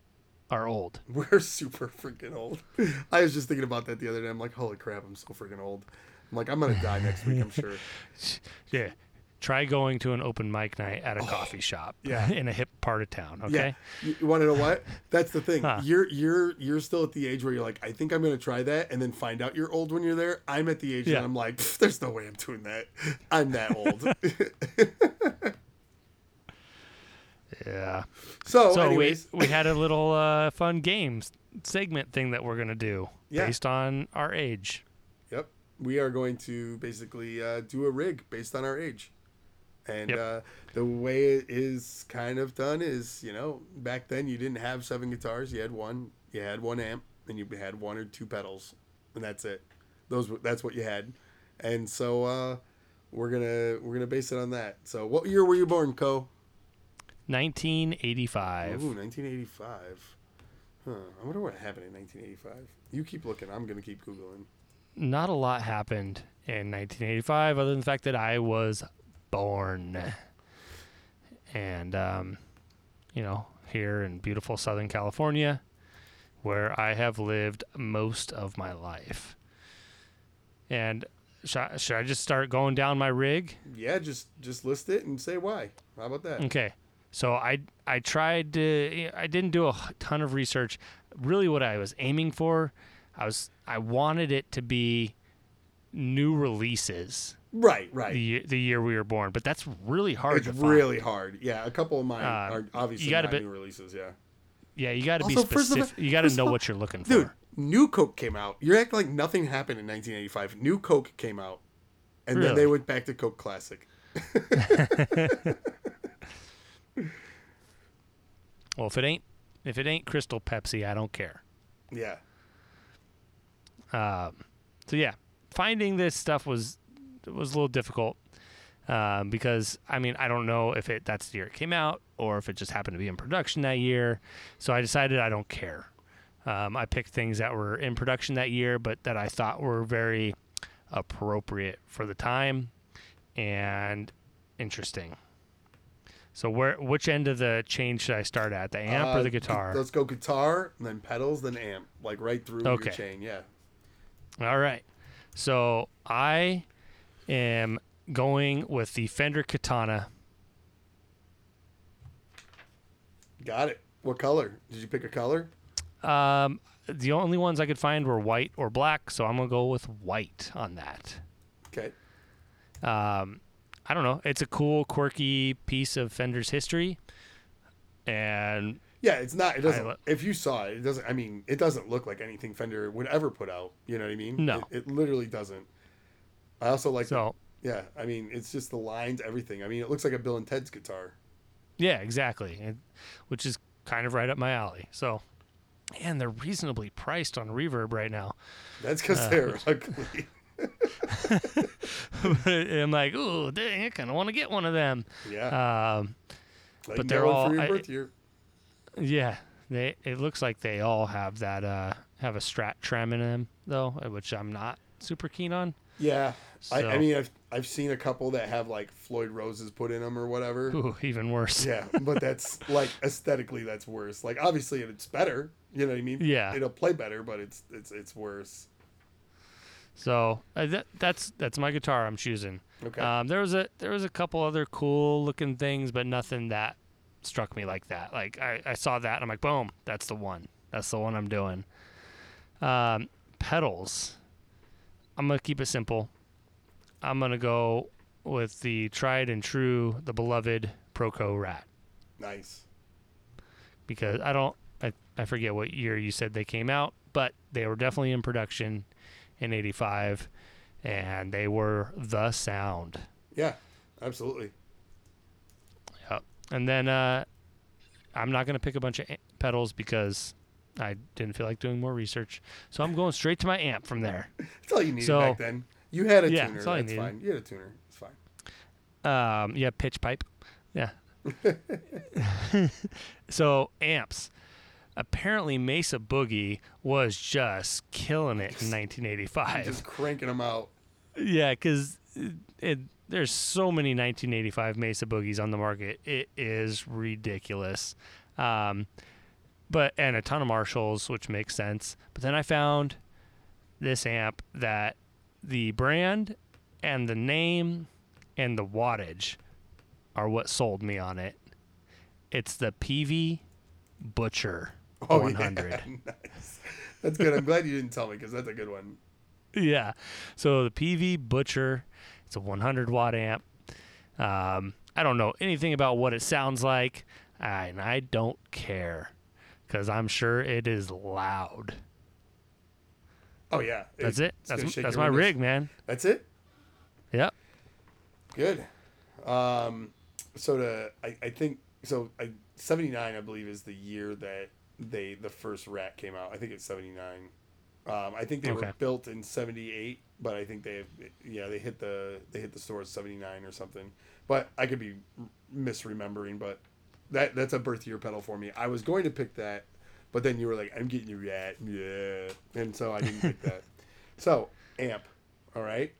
uh, are old. We're super freaking old. I was just thinking about that the other day. I'm like, holy crap, I'm so freaking old. I'm like, I'm going to die next week, I'm sure. Yeah. Try going to an open mic night at a oh, coffee shop yeah. in a hip part of town, okay? Yeah. You, you want to know what? That's the thing. Huh. You're you're you're still at the age where you're like, I think I'm going to try that, and then find out you're old when you're there. I'm at the age yeah. that I'm like, there's no way I'm doing that. I'm that old. yeah. So, so anyways. we, we had a little uh, fun games segment thing that we're going to do yeah. based on our age. Yep. We are going to basically uh, do a rig based on our age. And yep. uh, the way it is kind of done is, you know, back then you didn't have seven guitars. You had one. You had one amp, and you had one or two pedals, and that's it. Those that's what you had. And so uh, we're gonna we're gonna base it on that. So what year were you born, Co? nineteen eighty-five. Ooh, nineteen eighty-five. Huh. I wonder what happened in nineteen eighty-five. You keep looking. I'm gonna keep Googling. Not a lot happened in nineteen eighty-five, other than the fact that I was born, and um you know, here in beautiful Southern California, where I have lived most of my life. And sh- should I just start going down my rig? Yeah, just just list it and say why. How about that? Okay, so I I tried to I didn't do a ton of research. Really, what I was aiming for, I was I wanted it to be new releases. Right, right. The, the year we were born, but that's really hard. It's to find. Really hard. Yeah, a couple of mine uh, are obviously not new releases. Yeah, Yeah, you got to be specific. You got to know what you're looking for. Dude, New Coke came out. You're acting like nothing happened in nineteen eighty-five. New Coke came out, and really? Then they went back to Coke Classic. Well, if it ain't if it ain't Crystal Pepsi, I don't care. Yeah. Um. So yeah, finding this stuff was was a little difficult. Um, because, I mean, I don't know if it that's the year it came out or if it just happened to be in production that year. So I decided I don't care. Um, I picked things that were in production that year, but that I thought were very appropriate for the time and interesting. So where which end of the chain should I start at? The amp uh, or the guitar? Let's go guitar, and then pedals, then amp, like right through okay. your chain, yeah. All right. So I am... going with the Fender Katana. Got it. What color? Did you pick a color? Um, the only ones I could find were white or black, so I'm going to go with white on that. Okay. Um, I don't know. It's a cool, quirky piece of Fender's history. And yeah, it's not, it doesn't, I, if you saw it, it doesn't, I mean, it doesn't look like anything Fender would ever put out. You know what I mean? No. It, it literally doesn't. I also like so, the, yeah, I mean, it's just the lines, everything. I mean, it looks like a Bill and Ted's guitar. Yeah, exactly, and, which is kind of right up my alley. So, and they're reasonably priced on Reverb right now. That's because uh, they're which... ugly. I'm like, ooh, dang, I kind of want to get one of them. Yeah. Um, like but they're all. For your I, birth year. Yeah, they. It looks like they all have that. Uh, have a Strat trem in them though, which I'm not super keen on. Yeah, so. I, I mean, I've I've seen a couple that have like Floyd Roses put in them or whatever. Ooh, even worse. Yeah, but that's like aesthetically, that's worse. Like obviously, it's better. You know what I mean? Yeah, it'll play better, but it's it's it's worse. So uh, that that's that's my guitar I'm choosing. Okay. Um, there was a there was a couple other cool looking things, but nothing that struck me like that. Like I I saw that and I'm like, boom, that's the one. That's the one I'm doing. Um, pedals. I'm going to keep it simple. I'm going to go with the tried and true, the beloved Proco Rat. Nice. Because I don't, I, I forget what year you said they came out, but they were definitely in production in eighty-five, and they were the sound. Yeah, absolutely. Yep. And then uh, I'm not going to pick a bunch of pedals because I didn't feel like doing more research, so I'm going straight to my amp from there. That's all you needed so, back then. You had a yeah, tuner. That's, all that's fine. You had a tuner. It's fine. Um, yeah, pitch pipe. Yeah. So amps. Apparently, Mesa Boogie was just killing it in nineteen eighty-five. Just cranking them out. Yeah, because it, it, there's so many nineteen eighty-five Mesa Boogies on the market. It is ridiculous. Um, But and a ton of Marshalls, which makes sense. But then I found this amp that the brand and the name and the wattage are what sold me on it. It's the P V Butcher oh, one hundred. Yeah. Nice. That's good. I'm glad you didn't tell me because that's a good one. Yeah. So the P V Butcher, it's a one hundred watt amp. Um, I don't know anything about what it sounds like, and I don't care. Because I'm sure it is loud. Oh, yeah. That's it. it. That's, that's my rig, man. That's it? Yep. Good. Um, so, to, I, I think, so I, seventy-nine, I believe, is the year that they the first Rat came out. I think it's seventy-nine. Um, I think they okay. were built in seventy-eight, but I think they, yeah, they hit the they hit the store in seventy-nine or something. But I could be misremembering, but. That that's a birth year pedal for me. I was going to pick that, but then you were like, "I'm getting you that, yeah," and so I didn't pick that. So amp, all right.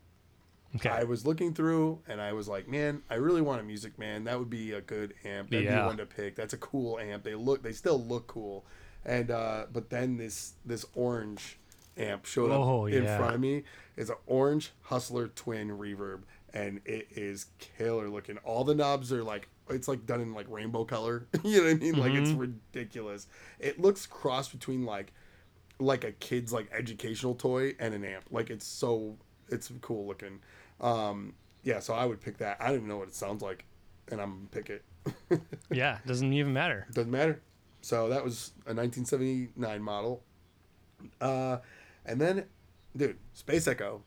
Okay. I was looking through, and I was like, "Man, I really want a Music Man. That would be a good amp. That'd yeah. be one to pick. That's a cool amp. They look, they still look cool." And uh, but then this this orange amp showed up oh, in yeah. front of me. It's an orange Hustler Twin Reverb, and it is killer looking. All the knobs are like. It's like done in like rainbow color. You know what I mean? Mm-hmm. Like it's ridiculous. It looks cross between like, like a kid's like educational toy and an amp. Like it's so, it's cool looking. Um, yeah. So I would pick that. I don't even know what it sounds like and I'm gonna pick it. Yeah. Doesn't even matter. Doesn't matter. So that was a nineteen seventy-nine model. Uh, and then, dude, Space Echo.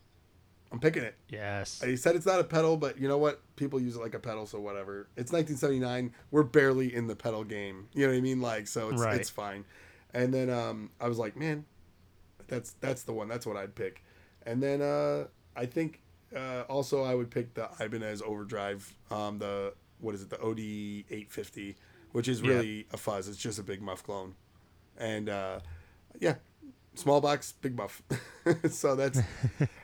I'm picking it. Yes. I said it's not a pedal, but you know what? People use it like a pedal, so whatever. It's nineteen seventy-nine. We're barely in the pedal game. You know what I mean? Like, so it's right. It's fine. And then um, I was like, man, that's that's the one. That's what I'd pick. And then uh, I think uh, also I would pick the Ibanez Overdrive. Um, the what is it? The O D eight fifty, which is really yeah. a fuzz. It's just a big muff clone. And uh, yeah. Small box, big muff. So that's,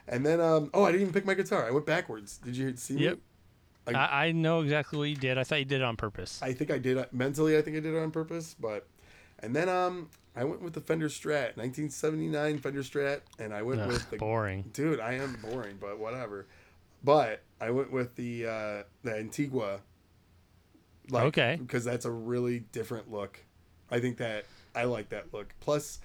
and then um oh, I didn't even pick my guitar. I went backwards. Did you see me? Yep. I, I, I know exactly what you did. I thought you did it on purpose. I think I did mentally. I think I did it on purpose. But, and then um I went with the Fender Strat, nineteen seventy-nine Fender Strat, and I went Ugh, with the boring. Dude, I am boring, but whatever. But I went with the uh the Antigua. Like, okay. Because that's a really different look. I think that I like that look. Plus.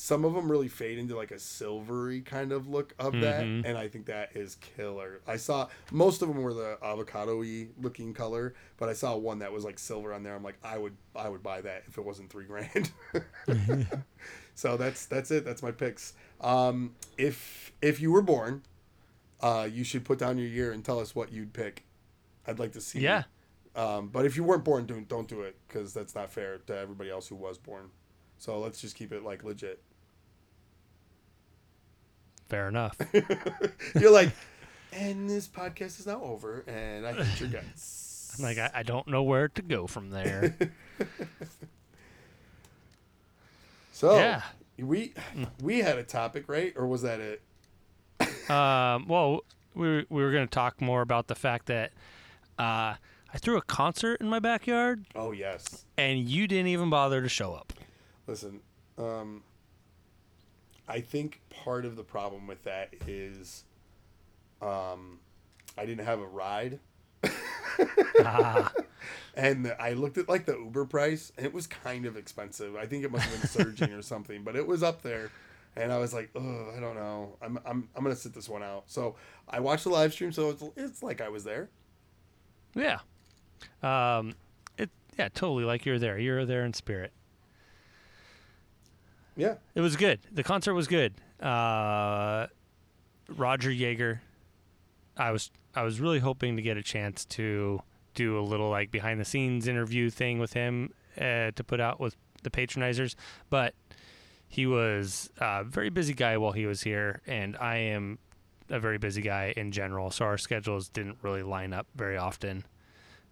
Some of them really fade into like a silvery kind of look of mm-hmm. that, and I think that is killer. I saw most of them were the avocado-y looking color, but I saw one that was like silver on there. I'm like, I would, I would buy that if it wasn't three grand. So that's that's it. That's my picks. Um, if if you were born, uh, you should put down your year and tell us what you'd pick. I'd like to see. Yeah. Um, but if you weren't born, don't don't do it, because that's not fair to everybody else who was born. So let's just keep it like legit. Fair enough. You're like, and this podcast is now over, and I hate your guts. I'm like, I, I don't know where to go from there. So yeah. we we had a topic, right? Or was that it? um, well, we were, we were going to talk more about the fact that uh, I threw a concert in my backyard. Oh, yes. And you didn't even bother to show up. Listen, um... I think part of the problem with that is um, I didn't have a ride. ah. And I looked at like the Uber price, and it was kind of expensive. I think it must have been surging or something, but it was up there. And I was like, oh, I don't know. I'm I'm I'm going to sit this one out. So I watched the live stream, so it's, it's like I was there. Yeah. Um, it yeah, totally like you're there. You're there in spirit. Yeah, it was good. The concert was good. Uh, Roger Yeager. I was I was really hoping to get a chance to do a little like behind the scenes interview thing with him uh, to put out with the patronizers, but he was a very busy guy while he was here, and I am a very busy guy in general, so our schedules didn't really line up very often.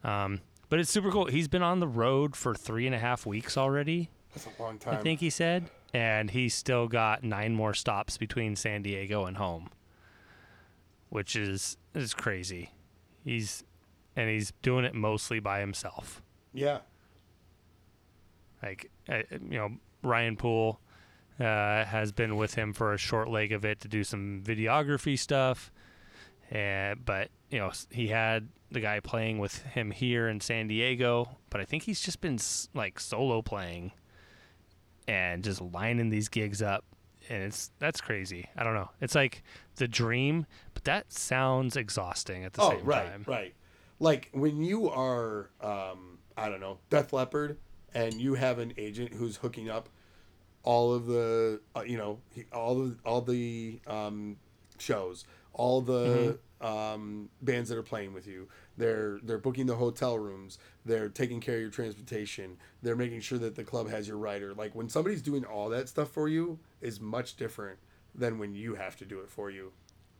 Um, but it's super cool. He's been on the road for three and a half weeks already. That's a long time. I think he said. And he's still got nine more stops between San Diego and home, which is is crazy. He's and he's doing it mostly by himself. Yeah. Like uh, you know, Ryan Poole uh, has been with him for a short leg of it to do some videography stuff, and uh, but you know he had the guy playing with him here in San Diego, but I think he's just been like solo playing. And just lining these gigs up, and it's that's crazy. I don't know. It's like the dream, but that sounds exhausting at the oh, same right, time. Oh, right, right. Like when you are, um, I don't know, Def Leppard, and you have an agent who's hooking up all of the, uh, you know, all of, all the um, shows, all the mm-hmm. um, bands that are playing with you. They're they're booking the hotel rooms. They're taking care of your transportation. They're making sure that the club has your rider. Like when somebody's doing all that stuff for you is much different than when you have to do it for you.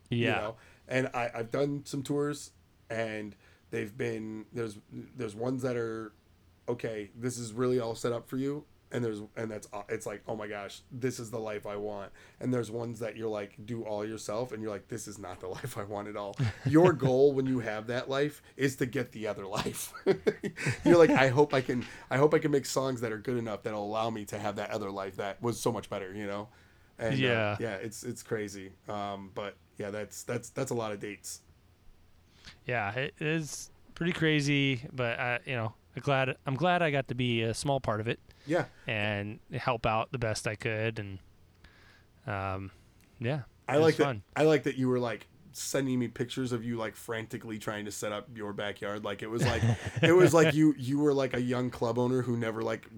Yeah. You know? And I, I've done some tours, and they've been there's there's ones that are okay. This is really all set up for you, and there's and that's it's like oh my gosh, this is the life I want. And there's ones that you're like do all yourself, and you're like this is not the life I want at all. Your goal when you have that life is to get the other life. You're like I hope I can I hope I can make songs that are good enough that'll allow me to have that other life that was so much better, you know. And yeah, uh, yeah, it's it's crazy. Um, but yeah, that's that's that's a lot of dates. Yeah, it is pretty crazy, but I, you know, I'm glad I'm glad I got to be a small part of it. Yeah, and help out the best I could, and um, yeah, I like that. Fun. I like that you were like sending me pictures of you like frantically trying to set up your backyard. Like it was like it was like you you were like a young club owner who never like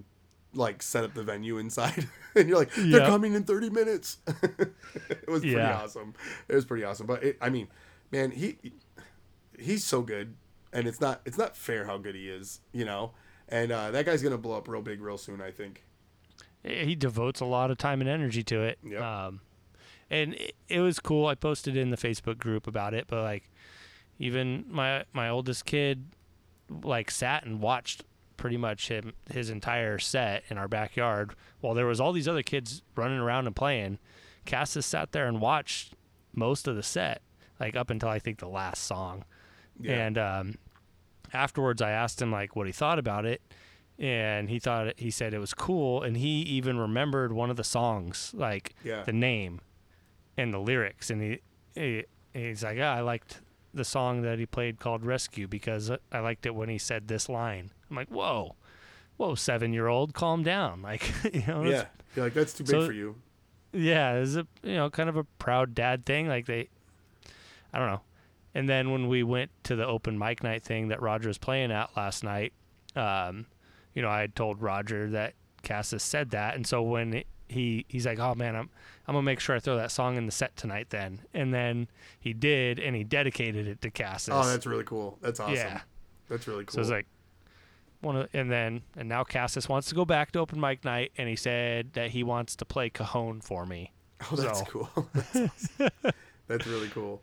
like set up the venue inside, and you're like, they're yep. coming in thirty minutes. It was pretty yeah. awesome. It was pretty awesome. But it, I mean, man, he he's so good, and it's not it's not fair how good he is, you know. And uh, that guy's gonna blow up real big real soon, I think. He devotes a lot of time and energy to it. Yep. Um, and it, it was cool. I posted in the Facebook group about it, but like, even my my oldest kid, like, sat and watched pretty much him his entire set in our backyard while there was all these other kids running around and playing. Cassis sat there and watched most of the set, like up until I think the last song. Yeah. And um, afterwards, I asked him like what he thought about it. And he thought he said it was cool, and he even remembered one of the songs, like yeah. the name and the lyrics. And he, he he's like, yeah, I liked the song that he played called Rescue because I liked it when he said this line. I'm like, whoa, whoa, seven year old, calm down, like you know. Yeah, you're like, that's too big so, for you. Yeah, it's a you know kind of a proud dad thing. Like they, I don't know. And then when we went to the open mic night thing that Roger was playing at last night. um, You know, I had told Roger that Cassis said that, and so when he he's like, "Oh man, I'm I'm gonna make sure I throw that song in the set tonight." Then, and then he did, and he dedicated it to Cassis. Oh, that's really cool. That's awesome. Yeah, that's really cool. So it's like one of, and then and now Cassis wants to go back to open mic night, and he said that he wants to play Cajon for me. Oh, that's so cool. That's awesome. That's really cool.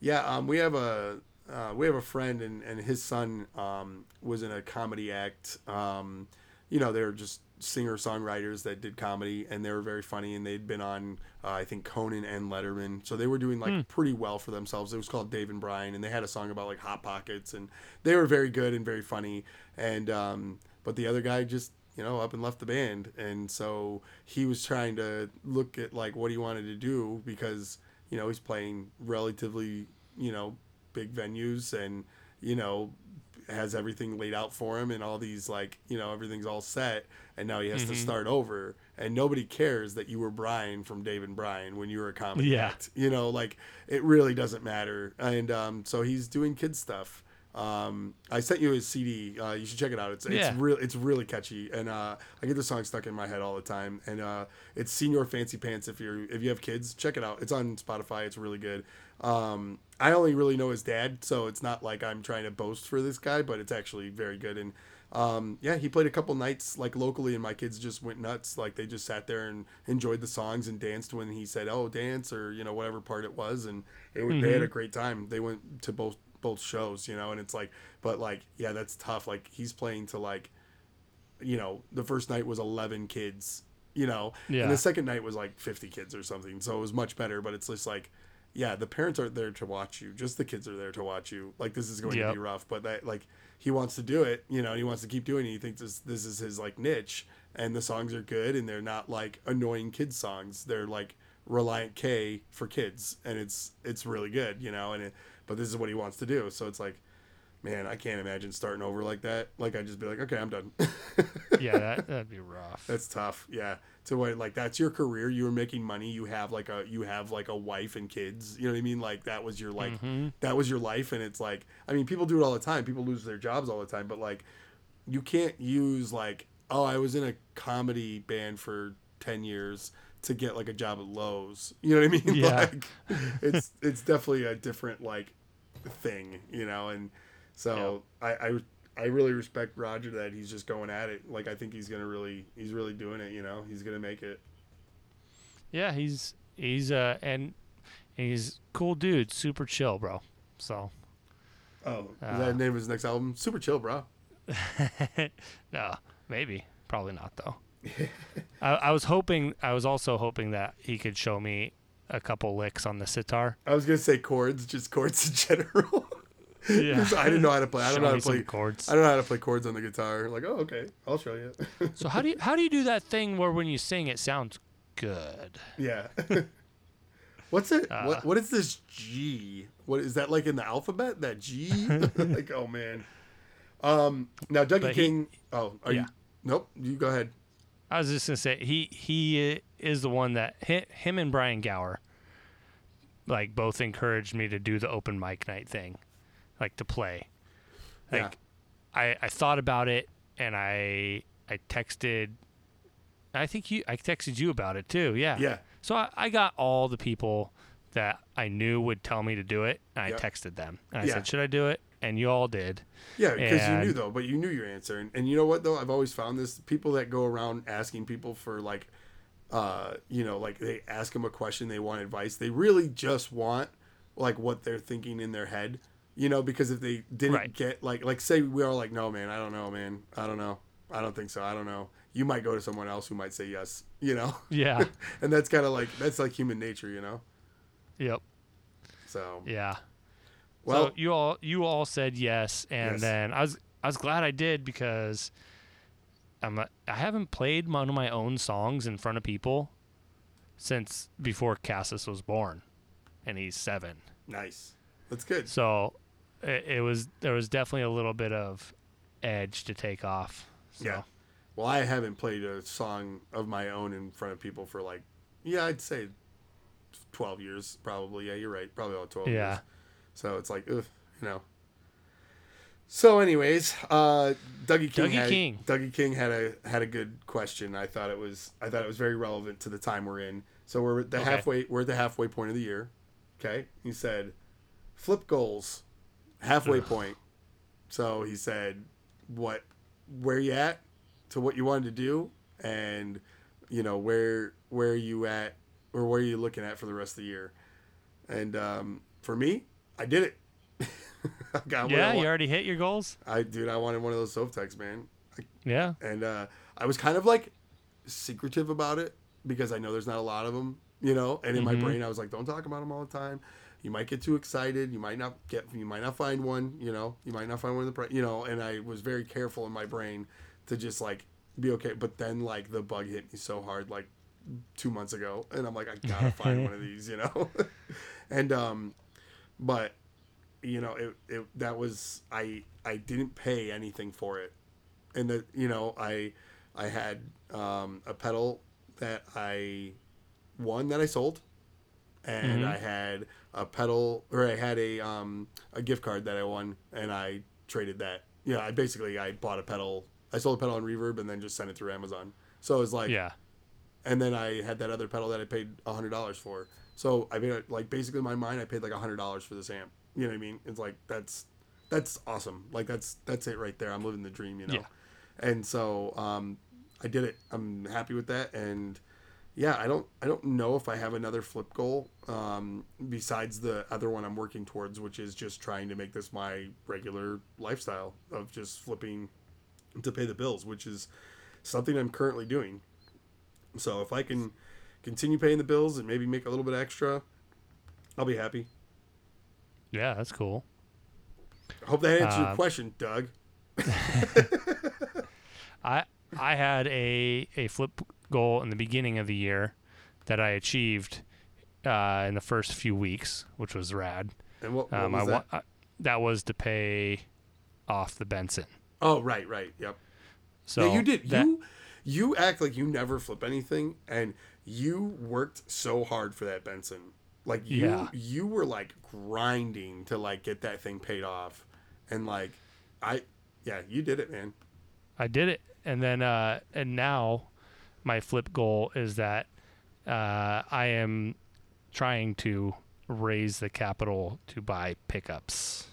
Yeah, um, we have a. Uh, we have a friend, and, and his son um, was in a comedy act. Um, you know, they were just singer-songwriters that did comedy, and they were very funny, and they'd been on, uh, I think, Conan and Letterman. So they were doing, like, mm. pretty well for themselves. It was called Dave and Brian, and they had a song about, like, Hot Pockets, and they were very good and very funny. And um, but the other guy just, you know, up and left the band. And so he was trying to look at, like, what he wanted to do because, you know, he's playing relatively, you know, big venues, and you know has everything laid out for him, and all these like you know everything's all set, and now he has mm-hmm. to start over, and nobody cares that you were Brian from Dave and Brian when you were a comedy yeah. act. You know like it really doesn't matter. And um so he's doing kid stuff. um I sent you his C D. Uh you should check it out. It's yeah. it's real it's really catchy, and uh I get the song stuck in my head all the time. And uh it's Senior Fancy Pants. If you're if you have kids, check it out. It's on Spotify. It's really good. um I only really know his dad, so it's not like I'm trying to boast for this guy, but it's actually very good. And um yeah he played a couple nights like locally, and my kids just went nuts. Like they just sat there and enjoyed the songs and danced when he said oh dance, or you know whatever part it was, and it, mm-hmm. they had a great time. They went to both both shows, you know and it's like, but like yeah that's tough. Like he's playing to like you know the first night was eleven kids, you know yeah. and the second night was like fifty kids or something, so it was much better. But it's just like yeah the parents aren't there to watch you, just the kids are there to watch you. Like this is going yep. to be rough, but that like he wants to do it, you know and he wants to keep doing it. He thinks this, this is his like niche, and the songs are good, and they're not like annoying kids songs. They're like Reliant K for kids, and it's it's really good, you know and it but this is what he wants to do. So it's like, man, I can't imagine starting over like that. Like I'd just be like, okay, I'm done. yeah, that, that'd be rough. That's tough. Yeah. To what, like, that's your career. You were making money. You have like a, you have like a wife and kids. You know what I mean? Like that was your, like, mm-hmm. that was your life. And it's like, I mean, people do it all the time. People lose their jobs all the time, but like, you can't use like, oh, I was in a comedy band for ten years to get like a job at Lowe's. You know what I mean? Yeah. Like, it's, it's definitely a different, like, thing, you know and so yeah. I, I I really respect Roger that he's just going at it. Like I think he's gonna really he's really doing it, you know he's gonna make it. Yeah, he's he's uh and he's cool dude, super chill bro. So oh uh, is that the name of his next album, Super Chill Bro? No, maybe, probably not though. I, I was hoping I was also hoping that he could show me a couple licks on the sitar. I was gonna say chords, just chords in general. Yeah, I didn't know how to play. I don't show know how to play chords. I don't know how to play chords on the guitar. Like, oh, okay, I'll show you. So how do you how do you do that thing where when you sing it sounds good? Yeah. What's it? Uh, what what is this G? What is that like in the alphabet? That G? Like, oh man. Um. Now, Dougie King. He, oh, are yeah. you? Nope. You go ahead. I was just gonna say he he is the one that him and Brian Gower like both encouraged me to do the open mic night thing, like to play. Like yeah. I I thought about it, and I I texted I think you. I texted you about it too. Yeah. Yeah. So I, I got all the people that I knew would tell me to do it, and I yep. texted them. And I yeah. said, should I do it? And you all did. Yeah, because you knew, though, but you knew your answer. And, and you know what, though? I've always found this. People that go around asking people for, like, uh, you know, like they ask them a question, they want advice. They really just want, like, what they're thinking in their head, you know, because if they didn't right. get, like, like say we are like, no, man, I don't know, man. I don't know. I don't think so. I don't know. You might go to someone else who might say yes, you know? Yeah. And that's kind of like, that's like human nature, you know? Yep. So. Yeah. Well, so you all you all said yes, and yes. then I was I was glad I did because I'm a, I haven't played one of my own songs in front of people since before Cassis was born, and he's seven. Nice, that's good. So it, it was there was definitely a little bit of edge to take off. So. Yeah. Well, I haven't played a song of my own in front of people for like yeah, I'd say twelve years probably. Yeah, you're right, probably about twelve. Yeah. years. So it's like, ugh, you know. So, anyways, uh, Dougie King. Dougie had, King. Dougie King had a had a good question. I thought it was I thought it was very relevant to the time we're in. So we're at the okay. halfway we're at the halfway point of the year. Okay, he said, "Flip goals, halfway ugh. point." So he said, "What, where you at to what you wanted to do, and you know where where you at or where are you looking at for the rest of the year?" And um, for me. I did it. I got yeah, I you already hit your goals? I Dude, I wanted one of those Sovteks, man. I, yeah. And uh, I was kind of, like, secretive about it because I know there's not a lot of them, you know? And in mm-hmm. my brain, I was like, don't talk about them all the time. You might get too excited. You might not get. You might not find one, you know? You might not find one in the price, you know? And I was very careful in my brain to just, like, be okay. But then, like, the bug hit me so hard, like, two months ago. And I'm like, I gotta find one of these, you know? and, um... But, you know, it, it that was I I didn't pay anything for it, and that you know I I had um, a pedal that I won that I sold, and mm-hmm. I had a pedal or I had a um a gift card that I won and I traded that. Yeah, you know, I basically I bought a pedal, I sold a pedal on Reverb and then just sent it through Amazon. So it was like yeah, and then I had that other pedal that I paid a hundred dollars for. So I mean, like basically in my mind, I paid like a hundred dollars for this amp. You know what I mean? It's like that's that's awesome. Like that's that's it right there. I'm living the dream, you know. Yeah. And so um, I did it. I'm happy with that. And yeah, I don't I don't know if I have another flip goal um, besides the other one I'm working towards, which is just trying to make this my regular lifestyle of just flipping to pay the bills, which is something I'm currently doing. So if I can. Continue paying the bills and maybe make a little bit extra, I'll be happy. Yeah, that's cool. I hope that answered uh, your question, Doug. I I had a, a flip goal in the beginning of the year that I achieved uh, in the first few weeks, which was rad. And what, what um, was I, that? I, that was to pay off the Benson. Oh, right, right, yep. So yeah, you did. That, you you act like you never flip anything, and you worked so hard for that Benson. Like you, yeah. you were like grinding to like get that thing paid off, and like, I, yeah, you did it, man. I did it, and then uh, and now, my flip goal is that uh, I am trying to raise the capital to buy pickups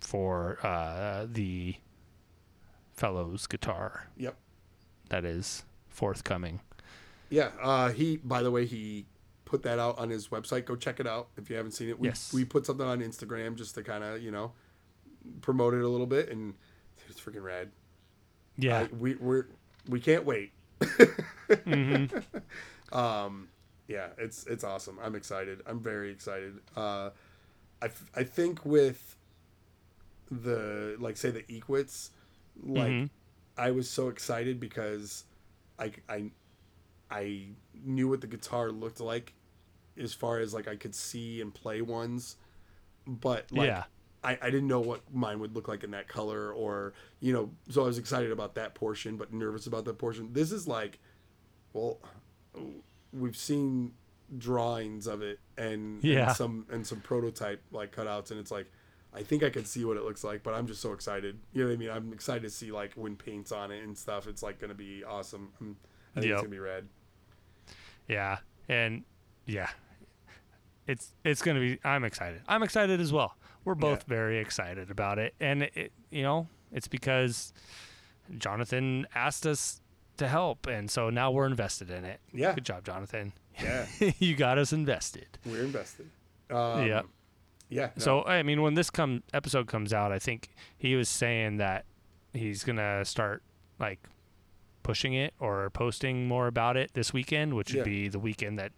for uh, the Fellows guitar. Yep, that is. Forthcoming. Yeah, uh he by the way he put that out on his website. Go check it out if you haven't seen it. We, yes. we put something on Instagram just to kind of, you know, promote it a little bit, and it's freaking rad. Yeah. Uh, we we're we can't wait. mm-hmm. Um yeah, it's it's awesome. I'm excited. I'm very excited. Uh I f- I think with the like say the Equits, like mm-hmm. I was so excited because I, I, I knew what the guitar looked like as far as like I could see and play ones, but like yeah. I, I didn't know what mine would look like in that color or, you know, so I was excited about that portion, but nervous about that portion. This is like, well, we've seen drawings of it and, yeah. and some, and some prototype like cutouts. And it's like, I think I could see what it looks like, but I'm just so excited. You know what I mean? I'm excited to see like when paint's on it and stuff. It's like going to be awesome. I think yep. It's going to be rad. Yeah. And yeah, it's, it's going to be, I'm excited. I'm excited as well. We're both yeah. very excited about it. And it, you know, it's because Jonathan asked us to help. And so now we're invested in it. Yeah. Good job, Jonathan. Yeah. You got us invested. We're invested. Um, yeah. Yeah. No. So, I mean, when this come episode comes out, I think he was saying that he's going to start, like, pushing it or posting more about it this weekend, which yeah. would be the weekend that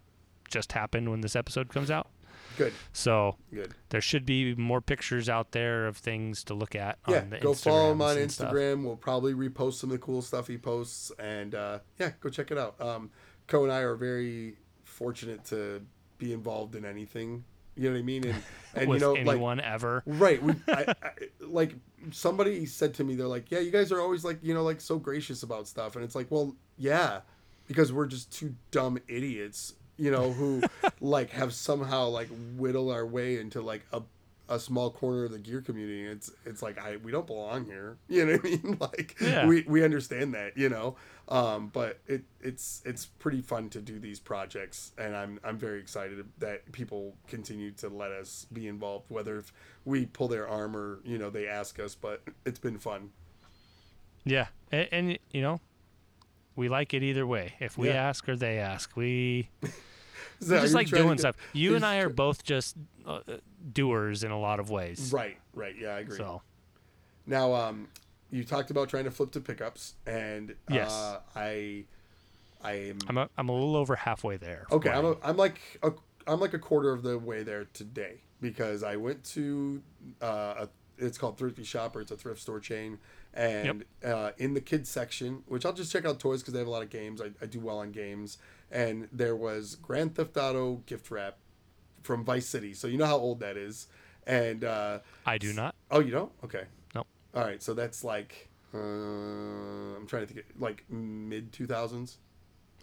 just happened when this episode comes out. Good. So, Good. There should be more pictures out there of things to look at yeah, on the Instagram. Yeah, go follow him on Instagram. Stuff. We'll probably repost some of the cool stuff he posts. And, uh, yeah, go check it out. Um, Co and I are very fortunate to be involved in anything. You know what I mean? And, and with you know, anyone like, ever. Right. We, I, I, like somebody said to me, they're like, yeah, you guys are always like, you know, like so gracious about stuff. And it's like, well, yeah, because we're just two dumb idiots, you know, who like have somehow like whittle our way into like a, a small corner of the gear community. It's, it's like, I, we don't belong here. You know what I mean? Like yeah. we, we understand that, you know, um, but it, it's, it's pretty fun to do these projects, and I'm, I'm very excited that people continue to let us be involved, whether if we pull their arm or, you know, they ask us, but it's been fun. Yeah. And, and you know, we like it either way. If we yeah. ask or they ask, we, so we just like doing to, stuff. You and I are both just uh, doers in a lot of ways. Right, right. Yeah, I agree. So, now, um, you talked about trying to flip to pickups, and yes. uh, I, I am. I'm a, I'm a little over halfway there. Okay, I'm, a, I'm like a, I'm like a quarter of the way there today, because I went to uh, a, it's called Thrifty Shop, or it's a thrift store chain, and yep. uh, in the kids section, which I'll just check out toys because they have a lot of games. I, I do well on games. And there was Grand Theft Auto gift wrap from Vice City. So you know how old that is. And uh, I do not. Oh, you don't? Okay. No. All right. So that's like, uh, I'm trying to think, of, like mid two thousands.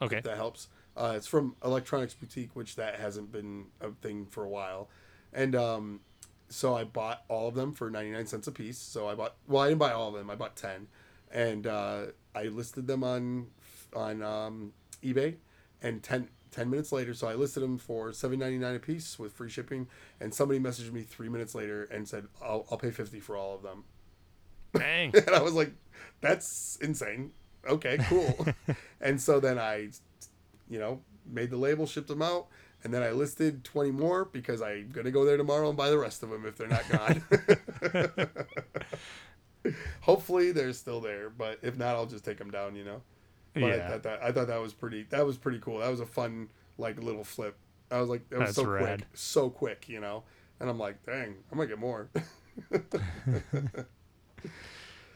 Okay. If that helps. Uh, it's from Electronics Boutique, which that hasn't been a thing for a while. And um, so I bought all of them for ninety-nine cents a piece. So I bought, well, I didn't buy all of them. I bought ten. And uh, I listed them on, on um, eBay. And ten, ten minutes later, so I listed them for seven ninety-nine a piece with free shipping, and somebody messaged me three minutes later and said, I'll, I'll pay fifty for all of them. Dang. And I was like, that's insane. Okay, cool. And so then I, you know, made the label, shipped them out, and then I listed twenty more because I'm going to go there tomorrow and buy the rest of them if they're not gone. Hopefully they're still there, but if not, I'll just take them down, you know. But yeah. I thought that I thought that was pretty. That was pretty cool. That was a fun like little flip. I was like, that was That's so rad. quick, so quick, you know. And I'm like, dang, I'm gonna get more.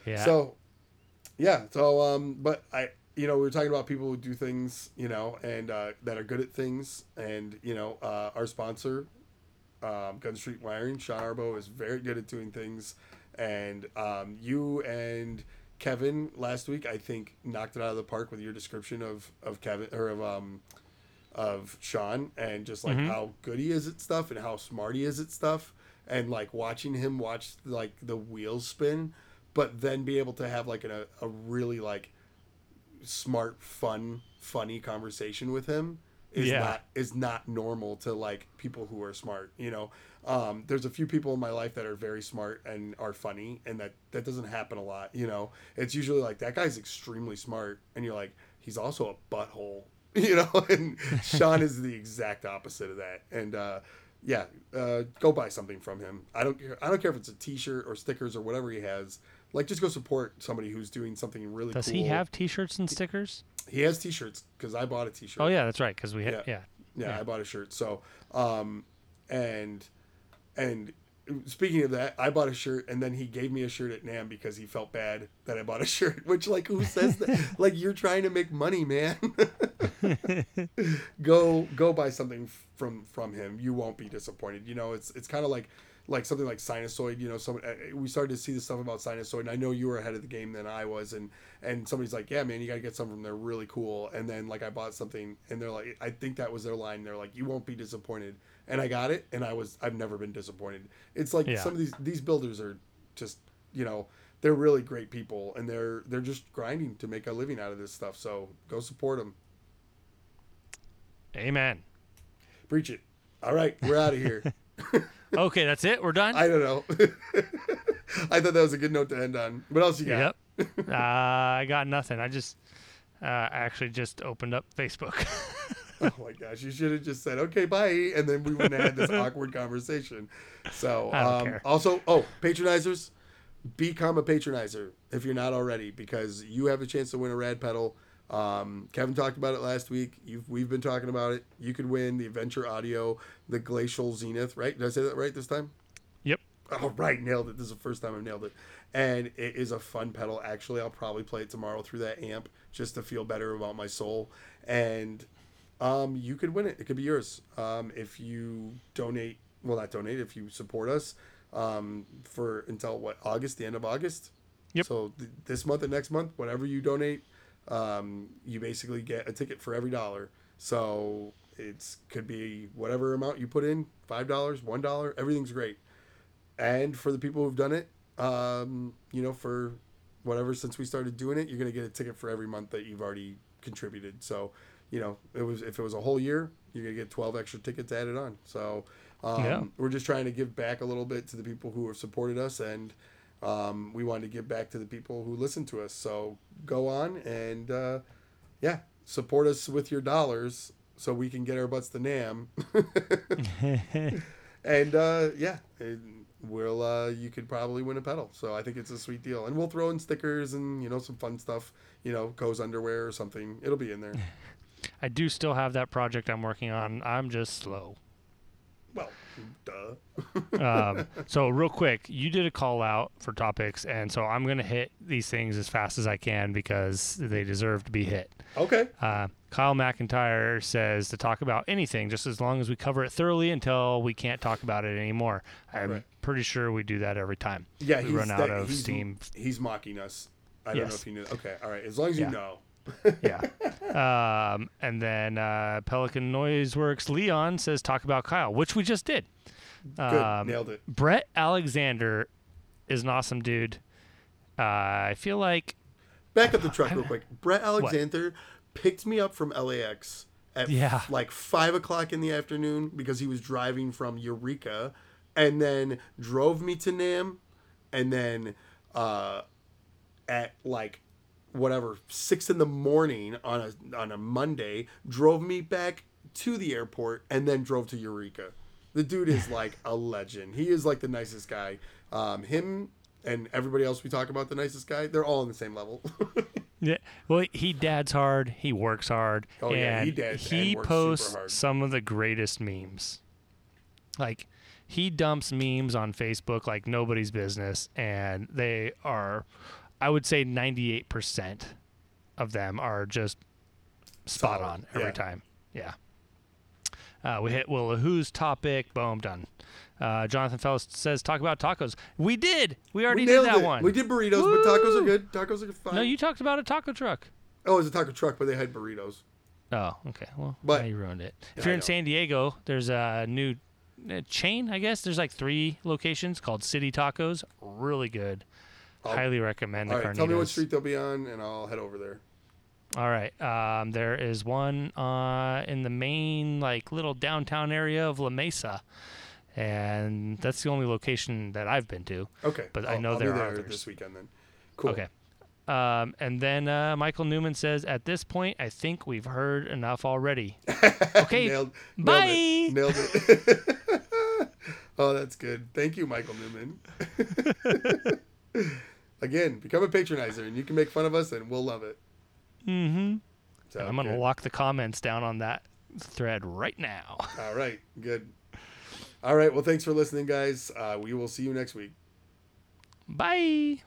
yeah. So, yeah. So, um, but I, you know, we were talking about people who do things, you know, and uh, that are good at things, and you know, uh, our sponsor, um, Gun Street Wiring, Sean Arbo is very good at doing things, and um, you and Kevin last week, I think, knocked it out of the park with your description of, of Kevin or of um of Sean, and just like mm-hmm. how good he is at stuff and how smart he is at stuff, and like watching him watch like the wheels spin, but then be able to have like a, a really like smart, fun, funny conversation with him is yeah. not is not normal to like people who are smart, you know. Um, there's a few people in my life that are very smart and are funny, and that, that doesn't happen a lot, you know. It's usually like, that guy's extremely smart, and you're like, he's also a butthole, you know. And Sean is the exact opposite of that. And uh, yeah, uh, go buy something from him. I don't care. I don't care if it's a T-shirt or stickers or whatever he has. Like, just go support somebody who's doing something really. Does cool. Does he have T-shirts and stickers? He has T-shirts because I bought a T-shirt. Oh yeah, that's right. Because we had, yeah. Yeah. yeah yeah I bought a shirt. So um, and. And speaking of that, I bought a shirt, and then he gave me a shirt at NAMM because he felt bad that I bought a shirt, which, like, who says that? Like, you're trying to make money, man. Go go buy something from, from him. You won't be disappointed. You know, it's it's kind of like like something like Sinusoid. You know, some, we started to see this stuff about Sinusoid, and I know you were ahead of the game than I was, and, and somebody's like, yeah, man, you got to get something from there really cool. And then, like, I bought something, and they're like, I think that was their line. They're like, you won't be disappointed. and I got it, and I was I've never been disappointed. It's like yeah. some of these these builders are just, you know, they're really great people, and they're they're just grinding to make a living out of this stuff. So go support them. Amen. Preach it. All right, we're out of here. Okay, that's it. We're done. I don't know. I thought that was a good note to end on. What else you got? Yep. uh, I got nothing. I just uh, actually just opened up Facebook. Oh my gosh! You should have just said okay, bye, and then we wouldn't have had this awkward conversation. So I don't um, care. Also, oh, patronizers, become a patronizer if you're not already, because you have a chance to win a rad pedal. Um, Kevin talked about it last week. You've, we've been talking about it. You could win the Adventure Audio, the Glacial Zenith, right? Did I say that right this time? Yep. Oh, right. Nailed it. This is the first time I've nailed it. And it is a fun pedal. Actually, I'll probably play it tomorrow through that amp just to feel better about my soul. And, um, you could win it. It could be yours. Um, if you donate, well, not donate, if you support us, um, for until what, August, the end of August. Yep. So th- this month and next month, whatever you donate, um you basically get a ticket for every dollar. So it's could be whatever amount you put in, five dollars one dollar, everything's great. And for the people who've done it, um you know, for whatever, since we started doing it, you're going to get a ticket for every month that you've already contributed. So, you know, it was if it was a whole year, you're going to get twelve extra tickets added on. So um yeah. We're just trying to give back a little bit to the people who have supported us, and Um, we wanted to give back to the people who listen to us. So go on and, uh, yeah, support us with your dollars so we can get our butts to NAMM. And, uh, yeah, and we'll, uh, you could probably win a pedal. So I think it's a sweet deal. And we'll throw in stickers and, you know, some fun stuff, you know, Co's underwear or something. It'll be in there. I do still have that project I'm working on. I'm just slow. Well, duh. um, so real quick, you did a call out for topics, and so I'm going to hit these things as fast as I can because they deserve to be hit. Okay. Uh, Kyle McIntyre says to talk about anything just as long as we cover it thoroughly until we can't talk about it anymore. I'm right. pretty sure we do that every time. Yeah, we he's run out that, of he's, steam. He's mocking us. I don't yes. know if he knew. Okay, all right. As long as yeah. you know. Yeah. Um, and then uh, Pelican Noise Works Leon says, talk about Kyle, which we just did. Good. Um, Nailed it. Brett Alexander is an awesome dude. Uh, I feel like. Back up the truck real quick. Brett Alexander what? picked me up from L A X at yeah. f- like five o'clock in the afternoon because he was driving from Eureka, and then drove me to NAMM, and then uh, at like. whatever, six in the morning on a on a Monday, drove me back to the airport, and then drove to Eureka. The dude is like a legend. He is like the nicest guy. Um, him and everybody else we talk about, the nicest guy, they're all on the same level. Yeah. Well, he dads hard. He works hard. Oh, and yeah, he dads he and works posts super hard. Some of the greatest memes. Like, he dumps memes on Facebook like nobody's business, and they are... I would say ninety-eight percent of them are just spot Solid. on every yeah. time. Yeah. Uh, we hit Willa Who's topic. Boom, done. Uh, Jonathan Fells says, talk about tacos. We did. We already we did that it. one. We did burritos, Woo! But tacos are good. Tacos are fine. No, you talked about a taco truck. Oh, it was a taco truck, but they had burritos. Oh, okay. Well, but, now you ruined it. Yeah, if you're I in know. San Diego, there's a new chain, I guess. There's like three locations called City Tacos. Really good. I'll, highly recommend the all right, carnitas. Tell me what street they'll be on, and I'll head over there. All right. Um, there is one uh, in the main, like, little downtown area of La Mesa, and that's the only location that I've been to. Okay. But I'll, I know I'll there be are there others. This weekend then. Cool. Okay. Um, and then uh, Michael Newman says, at this point, I think we've heard enough already. Okay. Nailed, bye. Nailed it. Nailed it. Oh, that's good. Thank you, Michael Newman. Again, become a patronizer, and you can make fun of us, and we'll love it. Mm-hmm. So, I'm going to lock the comments down on that thread right now. All right. Good. All right. Well, thanks for listening, guys. Uh, we will see you next week. Bye.